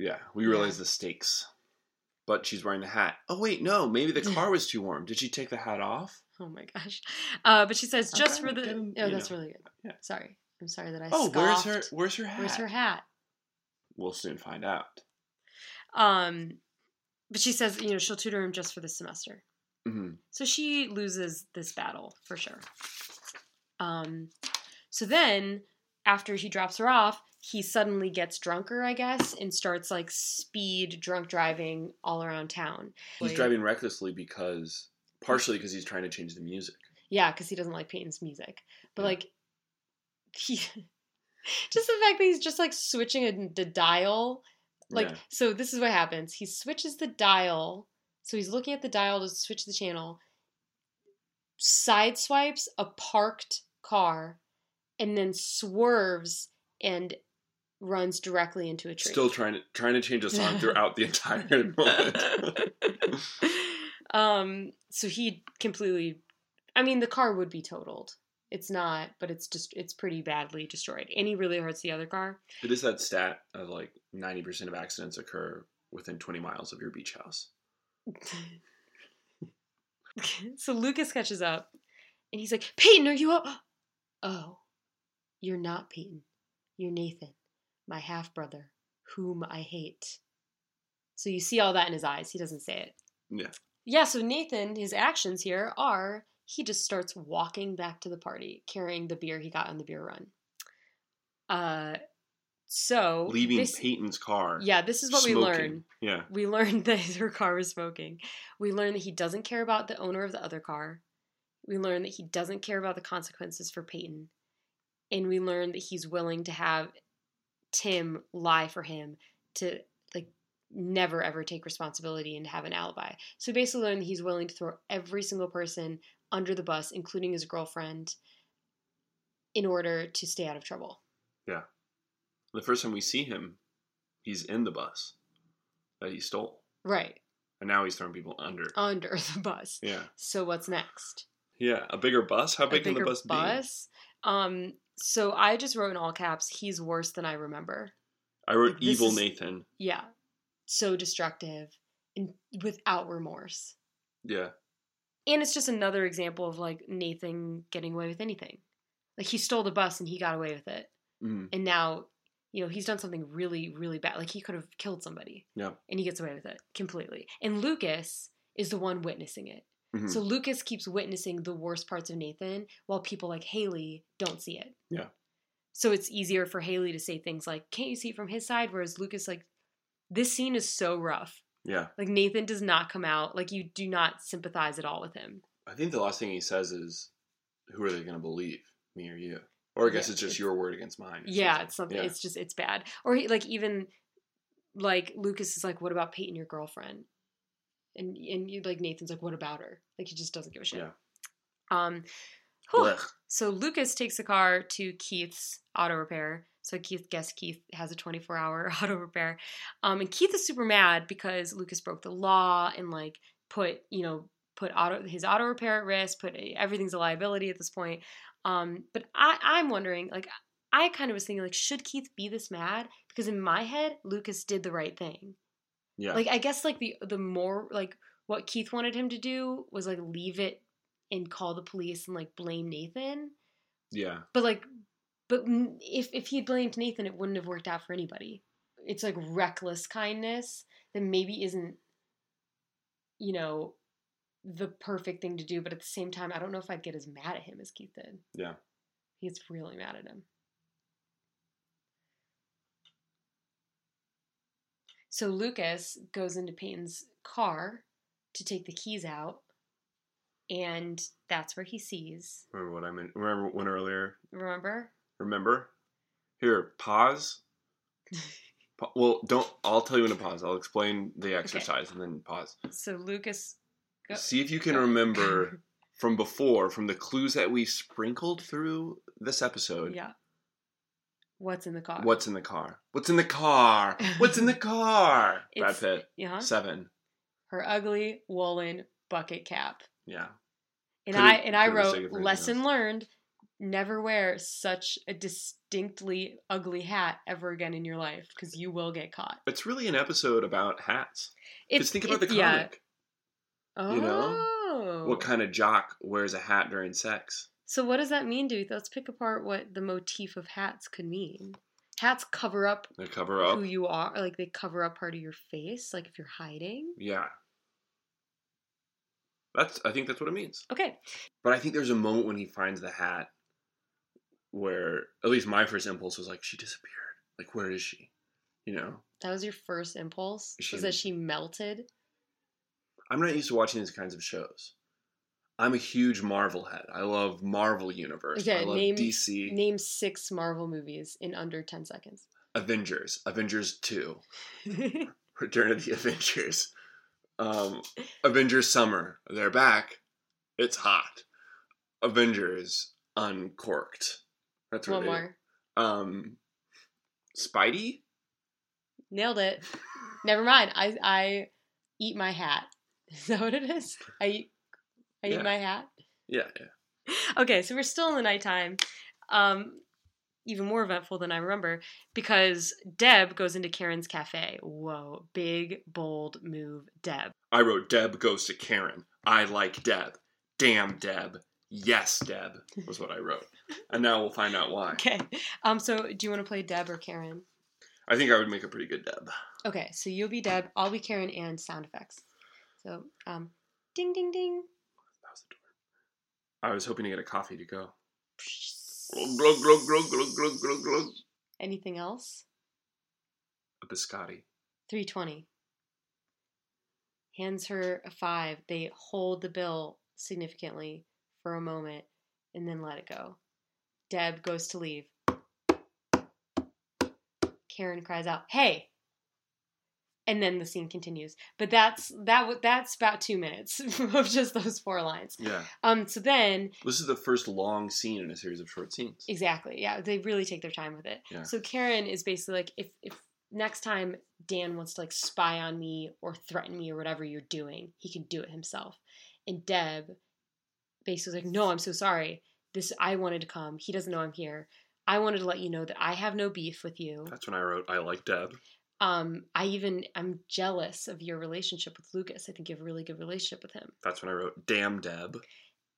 yeah, we realize the stakes, but she's wearing the hat. Oh wait, no, maybe the car was too warm. Did she take the hat off? Oh my gosh. But she says, just for the... Him, oh, that's really good. Yeah. Sorry. I'm sorry that I scoffed. Oh, where's her hat? Where's her hat? We'll soon find out. But she says, you know, she'll tutor him just for this semester. Mm-hmm. So she loses this battle, for sure. So then, after he drops her off, he suddenly gets drunker, I guess, and starts, like, speed drunk driving all around town. He's driving recklessly because... Partially because he's trying to change the music. Yeah, because he doesn't like Peyton's music. But, like, just the fact that he's just, like, switching the dial. Like, so this is what happens. He switches the dial. So he's looking at the dial to switch the channel. Sideswipes a parked car. And then swerves and runs directly into a tree. Still trying to change a song throughout the entire moment. So he completely, I mean, the car would be totaled. It's not, but it's pretty badly destroyed. And he really hurts the other car. It is that stat of like 90% of accidents occur within 20 miles of your beach house. So Lucas catches up and he's like, Peyton, are you up? Oh, you're not Peyton. You're Nathan, my half-brother, whom I hate. So you see all that in his eyes. He doesn't say it. Yeah. Yeah, so Nathan, his actions here are, he just starts walking back to the party, carrying the beer he got on the beer run. Leaving Peyton's car. Yeah, this is what we learn. Yeah. We learned that her car was smoking. We learned that he doesn't care about the owner of the other car. We learned that he doesn't care about the consequences for Peyton. And we learned that he's willing to have Tim lie for him to... never ever take responsibility and have an alibi. So basically learn that he's willing to throw every single person under the bus, including his girlfriend, in order to stay out of trouble. Yeah. The first time we see him, he's in the bus that he stole. Right. And now he's throwing people under the bus. Yeah. So what's next? Yeah. A bigger bus? How big can the bus be? So I just wrote in all caps, he's worse than I remember. I wrote like, evil Nathan. Yeah. So destructive and without remorse. Yeah. And it's just another example of like Nathan getting away with anything. Like, he stole the bus and he got away with it. Mm. And now, you know, he's done something really, really bad. Like, he could have killed somebody. Yeah. And he gets away with it completely. And Lucas is the one witnessing it. Mm-hmm. So Lucas keeps witnessing the worst parts of Nathan while people like Haley don't see it. Yeah. So it's easier for Haley to say things like, can't you see it from his side? Whereas Lucas, like, this scene is so rough. Yeah. Like, Nathan does not come out. Like, you do not sympathize at all with him. I think the last thing he says is, who are they going to believe? Me or you? Or I guess it's just your word against mine. Yeah. It's something. Yeah. It's just, it's bad. Or he, like, even like Lucas is like, what about Peyton, your girlfriend? And you, like, Nathan's like, what about her? Like, he just doesn't give a shit. Yeah. So Lucas takes the car to Keith's auto repair. So Keith has a 24-hour auto repair. And Keith is super mad because Lucas broke the law and, like, put his auto repair at risk, everything's a liability at this point. But I'm wondering, like, I kind of was thinking, like, should Keith be this mad? Because in my head, Lucas did the right thing. Yeah. Like, I guess, like, the more, like, what Keith wanted him to do was, like, leave it and call the police and, like, blame Nathan. Yeah. But, like, if he blamed Nathan, it wouldn't have worked out for anybody. It's, like, reckless kindness that maybe isn't, you know, the perfect thing to do. But at the same time, I don't know if I'd get as mad at him as Keith did. Yeah. He gets really mad at him. So Lucas goes into Peyton's car to take the keys out. And that's where he sees. Remember what I meant? Remember one earlier? Remember? Here, pause. Well, don't. I'll tell you when to pause. I'll explain the exercise and then pause. So Lucas, see if you can remember from before, from the clues that we sprinkled through this episode. Yeah. What's in the car? Brad Pitt. Yeah. 7. Her ugly woolen bucket cap. Yeah. And I wrote, lesson learned, never wear such a distinctly ugly hat ever again in your life because you will get caught. It's really an episode about hats. Just think about the comic. Yeah. Oh. You know? What kind of jock wears a hat during sex? So what does that mean, dude? Let's pick apart what the motif of hats could mean. Hats cover up who you are. Like, they cover up part of your face, like if you're hiding. Yeah. I think that's what it means. Okay. But I think there's a moment when he finds the hat where, at least my first impulse was like, she disappeared. Like, where is she? You know? That was your first impulse? Was that she melted? I'm not used to watching these kinds of shows. I'm a huge Marvel head. I love Marvel Universe. Okay, I love DC. Name 6 Marvel movies in under 10 seconds. Avengers 2. Return of the Avengers. Avengers Summer. They're back. It's hot. Avengers Uncorked. That's what it is. One more. Spidey? Nailed it. Never mind. I eat my hat. Is that what it is? I eat my hat? Yeah. Okay, so we're still in the nighttime. Even more eventful than I remember, because Deb goes into Karen's cafe. Whoa, big, bold move, Deb. I wrote, Deb goes to Karen. I like Deb. Damn, Deb. Yes, Deb, was what I wrote. And now we'll find out why. Okay. So do you want to play Deb or Karen? I think I would make a pretty good Deb. Okay, so you'll be Deb, I'll be Karen, and sound effects. So, ding, ding, ding. That was the door. I was hoping to get a coffee to go. Anything else? A biscotti. 320. Hands her a 5. They hold the bill significantly for a moment and then let it go. Deb goes to leave. Karen cries out, "Hey!" And then the scene continues. But that's about 2 minutes of just those 4 lines. Yeah. So then... This is the first long scene in a series of short scenes. Exactly. Yeah. They really take their time with it. Yeah. So Karen is basically like, if next time Dan wants to, like, spy on me or threaten me or whatever you're doing, he can do it himself. And Deb basically is like, no, I'm so sorry. I wanted to come. He doesn't know I'm here. I wanted to let you know that I have no beef with you. That's when I wrote, I like Deb. I'm jealous of your relationship with Lucas. I think you have a really good relationship with him. That's when I wrote, damn Deb.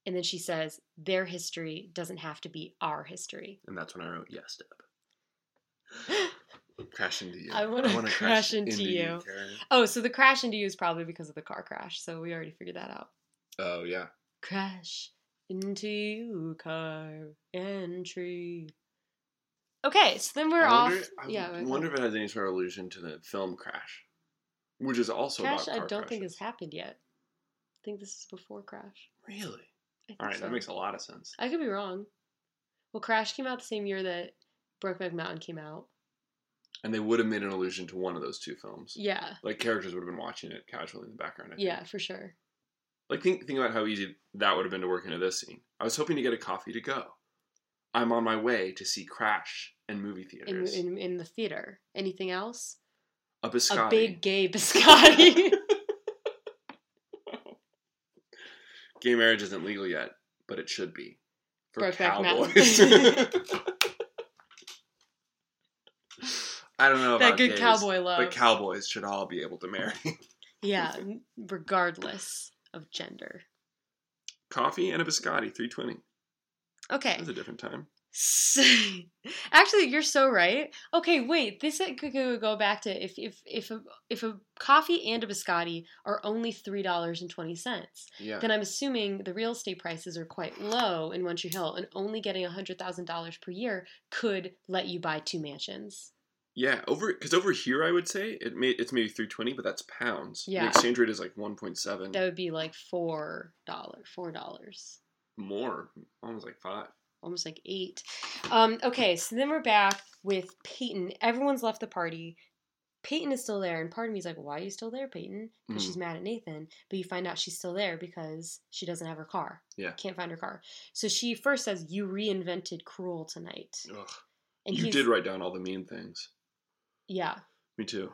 And then she says, their history doesn't have to be our history. And that's when I wrote, yes, Deb. Crash into you. I want to crash into you. Karen. Oh, so the crash into you is probably because of the car crash. So we already figured that out. Oh, yeah. Crash into you, car and tree. Okay, so then we're off. I wonder if it has any sort of allusion to the film Crash, which is also about car crashes. I don't think has happened yet. I think this is before Crash. Really? All right, so that makes a lot of sense. I could be wrong. Well, Crash came out the same year that Brokeback Mountain came out. And they would have made an allusion to one of those two films. Yeah. Like, characters would have been watching it casually in the background, I think. Yeah, for sure. Like, think about how easy that would have been to work into this scene. I was hoping to get a coffee to go. I'm on my way to see Crash in movie theaters. In the theater. Anything else? A biscotti. A big gay biscotti. Gay marriage isn't legal yet, but it should be. For cowboys. I don't know about gays, cowboy love. But cowboys should all be able to marry. Yeah, regardless of gender. Coffee and a biscotti, $3.20. Okay. That was a different time. Actually, you're so right. Okay, wait. This could go back to if a coffee and a biscotti are only $3.20, then I'm assuming the real estate prices are quite low in One Tree Hill, and only getting $100,000 per year could let you buy two mansions. Yeah, over here I would say it's maybe $3.20, but that's pounds. Yeah, the exchange rate is like 1.7. That would be like $4. More, almost like 5. Almost like 8. Okay, so then we're back with Peyton. Everyone's left the party. Peyton is still there, and part of me is like, why are you still there, Peyton? Because she's mad at Nathan, but you find out she's still there because she doesn't have her car. Yeah. Can't find her car. So she first says, you reinvented cruel tonight. Ugh. And you did write down all the mean things. Yeah. Me too.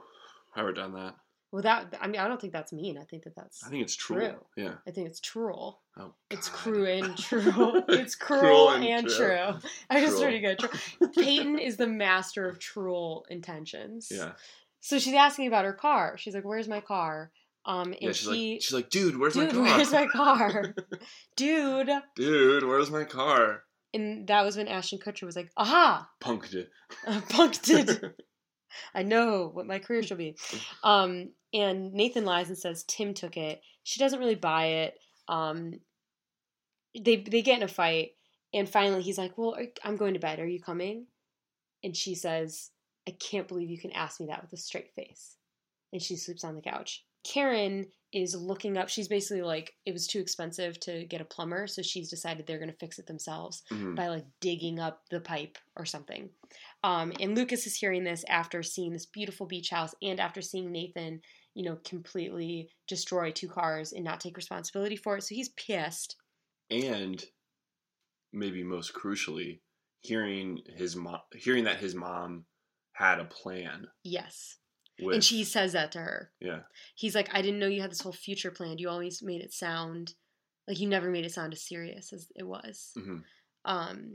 I wrote down that. Well, I don't think that's mean. I think that's I think it's true. Yeah. I think it's true. Oh, it's cruel and true. It's cruel and true. I just already got true. Peyton is the master of true intentions. Yeah. So she's asking about her car. She's like, "Where's my car?" She's like, "Dude, where's my car? Dude, where's my car?" And that was when Ashton Kutcher was like, "Aha! Punked it." I know what my career should be. And Nathan lies and says Tim took it. She doesn't really buy it. They get in a fight. And finally he's like, well, I'm going to bed. Are you coming? And she says, I can't believe you can ask me that with a straight face. And she sleeps on the couch. Karen is looking up. She's basically like, it was too expensive to get a plumber, so she's decided they're going to fix it themselves by like digging up the pipe or something. And Lucas is hearing this after seeing this beautiful beach house and after seeing Nathan, completely destroy two cars and not take responsibility for it. So he's pissed. And maybe most crucially, hearing that his mom had a plan. Yes. And she says that to her. Yeah. He's like, I didn't know you had this whole future planned. You always made it sound like you never made it sound as serious as it was. Mm-hmm.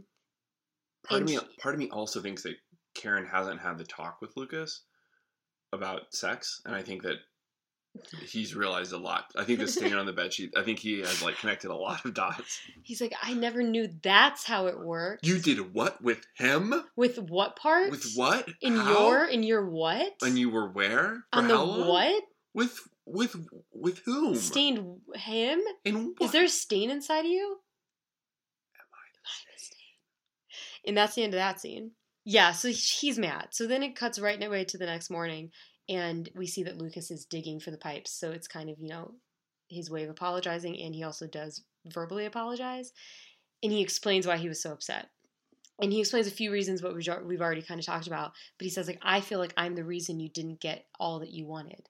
Part of me also thinks that Karen hasn't had the talk with Lucas about sex. And I think that he's realized a lot. I think the stain on the bedsheet, I think he has like connected a lot of dots. He's like, I never knew that's how it worked. You did what with him? With what part? With what? In your what? And you were where? For on the what? With whom? Stained him? In what? Is there a stain inside of you? Am I the stain? And that's the end of that scene. Yeah, so he's mad. So then it cuts right away to the next morning. And we see that Lucas is digging for the pipes. So it's kind of, his way of apologizing. And he also does verbally apologize. And he explains why he was so upset. And he explains a few reasons what we've already kind of talked about. But he says, like, I feel like I'm the reason you didn't get all that you wanted.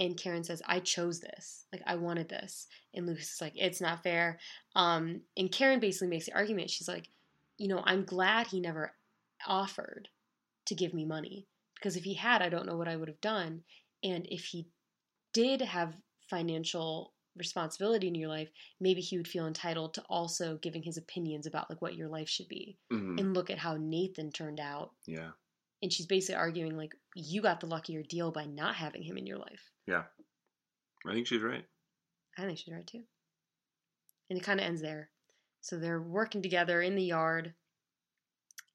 And Karen says, I chose this. Like, I wanted this. And Lucas is like, it's not fair. And Karen basically makes the argument. She's like, I'm glad he never offered to give me money. Because if he had, I don't know what I would have done. And if he did have financial responsibility in your life, maybe he would feel entitled to also giving his opinions about like what your life should be. Mm-hmm. And look at how Nathan turned out. Yeah. And she's basically arguing like, you got the luckier deal by not having him in your life. Yeah. I think she's right. I think she's right too. And it kind of ends there. So they're working together in the yard.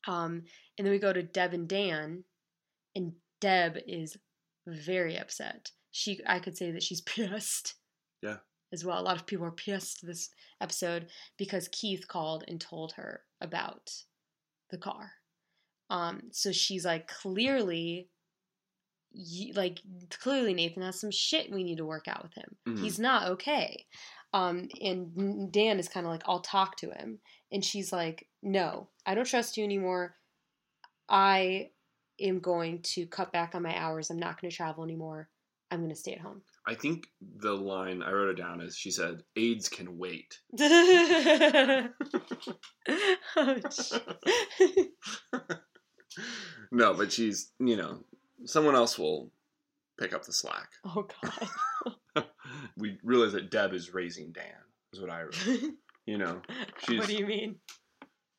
And then we go to Deb and Dan. And Deb is very upset. I could say that she's pissed. Yeah. As well. A lot of people are pissed this episode because Keith called and told her about the car. So she's like, clearly Nathan has some shit we need to work out with him. Mm-hmm. He's not okay. And Dan is kind of like, I'll talk to him. And she's like, no, I don't trust you anymore. I am going to cut back on my hours. I'm not going to travel anymore. I'm going to stay at home. I think the line, I wrote it down, is she said, AIDS can wait. No, but she's, someone else will pick up the slack. Oh, God. We realize that Deb is raising Dan, is what I wrote. What do you mean?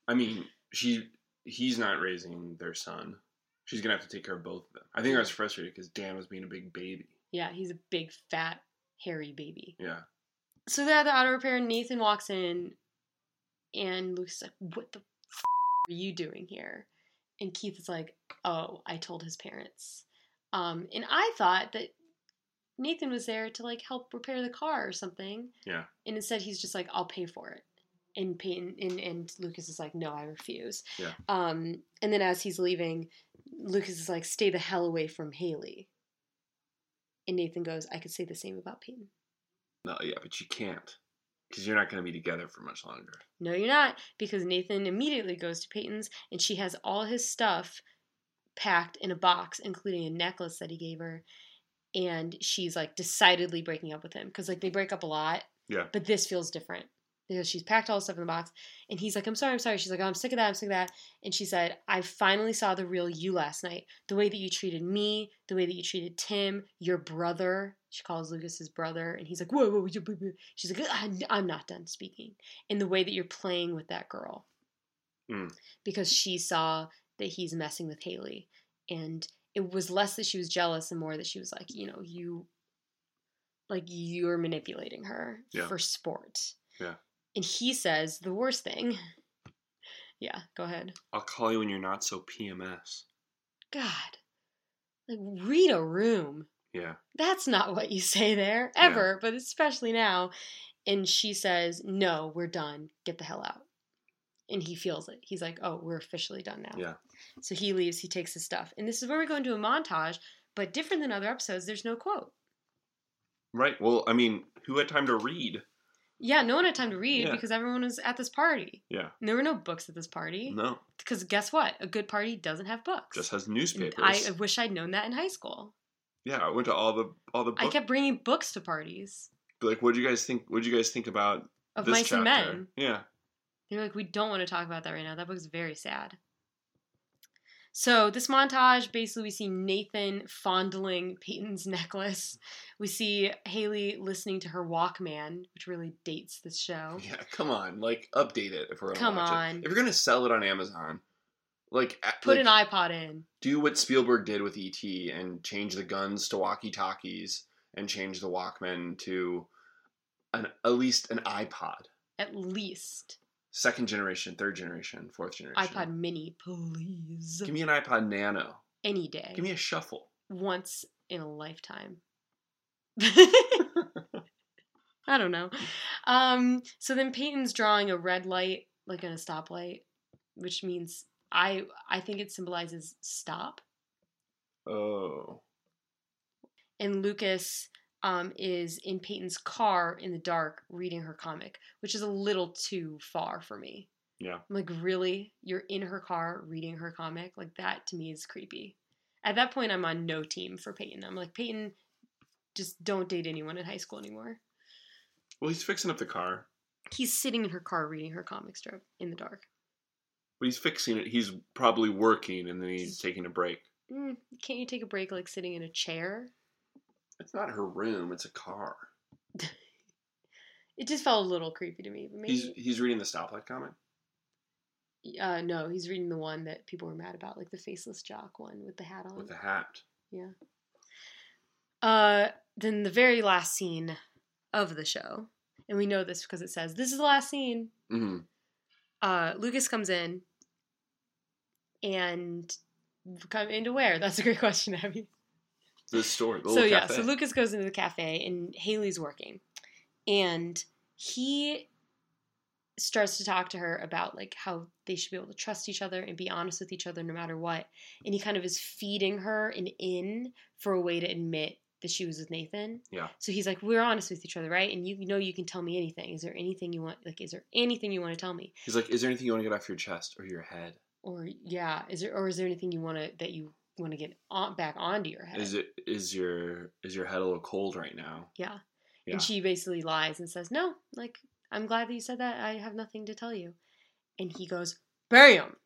I mean, he's not raising their son. She's going to have to take care of both of them. I think I was frustrated because Dan was being a big baby. Yeah, he's a big, fat, hairy baby. Yeah. So they're at the auto repair, and Nathan walks in, and Luke's like, what the f*** are you doing here? And Keith is like, oh, I told his parents. And I thought that Nathan was there to, help repair the car or something. Yeah. And instead, he's just like, I'll pay for it. And Peyton and Lucas is like, no, I refuse. Yeah. And then as he's leaving, Lucas is like, stay the hell away from Haley. And Nathan goes, I could say the same about Peyton. No, yeah, but you can't. Because you're not going to be together for much longer. No, you're not. Because Nathan immediately goes to Peyton's, and she has all his stuff packed in a box, including a necklace that he gave her. And she's, decidedly breaking up with him. Because, they break up a lot. Yeah. But this feels different. Because she's packed all the stuff in the box. And he's like, I'm sorry. She's like, oh, I'm sick of that. And she said, I finally saw the real you last night. The way that you treated me, the way that you treated Tim, your brother. She calls Lucas his brother. And he's like, whoa. She's like, I'm not done speaking. And the way that you're playing with that girl. Mm. Because she saw that he's messing with Haley. And it was less that she was jealous and more that she was like, you're manipulating her for sport. Yeah. And he says the worst thing. Yeah, go ahead. I'll call you when you're not so PMS. God. Read a room. Yeah. That's not what you say there, ever, but especially now. And she says, no, we're done. Get the hell out. And he feels it. He's like, oh, we're officially done now. Yeah. So he leaves. He takes his stuff. And this is where we go into a montage, but different than other episodes, there's no quote. Right. Well, I mean, who had time to read? Yeah, no one had time to read because everyone was at this party. Yeah. And there were no books at this party. No. Because guess what? A good party doesn't have books. Just has newspapers. And I wish I'd known that in high school. Yeah, I went to all the books. I kept bringing books to parties. What did you guys think about of this Mice chapter? And Men. Yeah. They were like, we don't want to talk about that right now. That book's very sad. So this montage, basically we see Nathan fondling Peyton's necklace. We see Haley listening to her Walkman, which really dates this show. Yeah, come on. Update it if we're going to watch it. If you're going to sell it on Amazon, put an iPod in. Do what Spielberg did with E.T. and change the guns to walkie-talkies and change the Walkman to at least an iPod. At least. Second generation, third generation, fourth generation. iPod mini, please. Give me an iPod nano. Any day. Give me a shuffle. Once in a lifetime. I don't know. So then Peyton's drawing a red light, like in a stoplight, which means I think it symbolizes stop. Oh. And Lucas... is in Peyton's car in the dark reading her comic, which is a little too far for me. Yeah. I'm like, really? You're in her car reading her comic? That to me is creepy. At that point, I'm on no team for Peyton. I'm like, Peyton, just don't date anyone in high school anymore. Well, he's fixing up the car. He's sitting in her car reading her comic strip in the dark. But he's fixing it. He's probably working, and then he's taking a break. Can't you take a break sitting in a chair? It's not her room. It's a car. It just felt a little creepy to me. But maybe... He's reading the stoplight comic? No, he's reading the one that people were mad about, the faceless jock one with the hat on. With the hat. Yeah. Then the very last scene of the show and we know this because it says, this is the last scene. Mm-hmm. Lucas comes in, and come into where? That's a great question, Abby. The store, the little cafe. So Lucas goes into the cafe, and Haley's working, and he starts to talk to her about, like, how they should be able to trust each other and be honest with each other no matter what, and he kind of is feeding her an in for a way to admit that she was with Nathan. Yeah. So he's like, we're honest with each other, right? And you know you can tell me anything. Is there anything you want? Like, is there anything you want to tell me? He's like, is there anything you want to get off your chest or your head? Or, yeah, is there anything you want to, that you want to get on, back onto your head? Is your head a little cold right now? Yeah. Yeah. And she basically lies and says, no, like, I'm glad that you said that. I have nothing to tell you. And he goes, bam!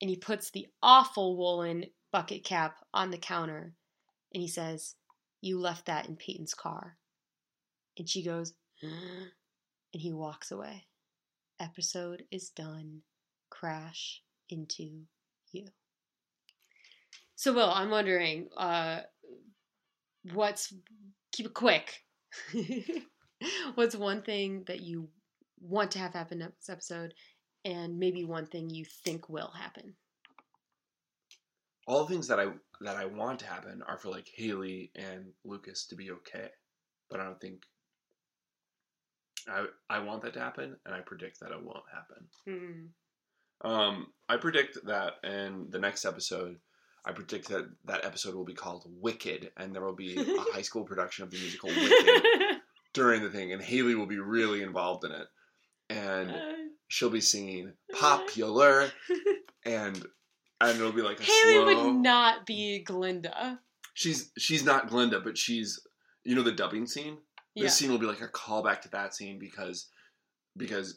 And he puts the awful woolen bucket cap on the counter. And he says, you left that in Peyton's car. And she goes, and he walks away. Episode is done. Crash into you. So, Will, I'm wondering, keep it quick. What's one thing that you want to have happen next episode, and maybe one thing you think will happen? All the things that I want to happen are for, like, Haley and Lucas to be okay, but I don't think I want that to happen, and I predict that it won't happen. Mm-hmm. I predict that in the next episode, I predict that that episode will be called Wicked, and there will be a high school production of the musical Wicked during the thing, and Haley will be really involved in it, and she'll be singing Popular, and it'll be like a Haley slow... Haley would not be Glinda. She's not Glinda, but she's, you know, the dubbing scene? This scene will be like a callback to that scene because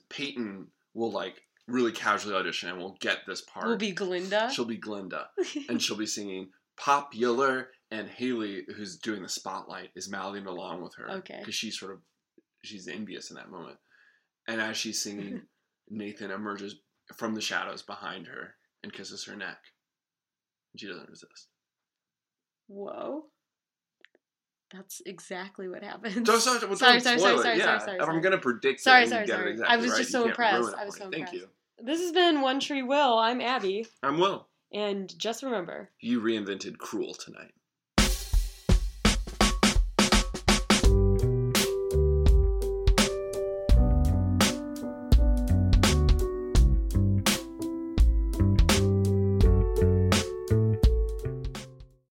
Peyton will, like, really casually audition and we'll get this part. We'll be Glinda. She'll be Glinda. And she'll be singing Popular, and Haley, who's doing the spotlight, is mouthing along with her. Okay. Because she's envious in that moment. And as she's singing, Nathan emerges from the shadows behind her and kisses her neck. And she doesn't resist. Whoa. That's exactly what happened. Sorry. If I'm going to predict it, exactly. I was just so impressed. Thank you. This has been One Tree Will. I'm Abby. I'm Will. And just remember, you reinvented cruel tonight.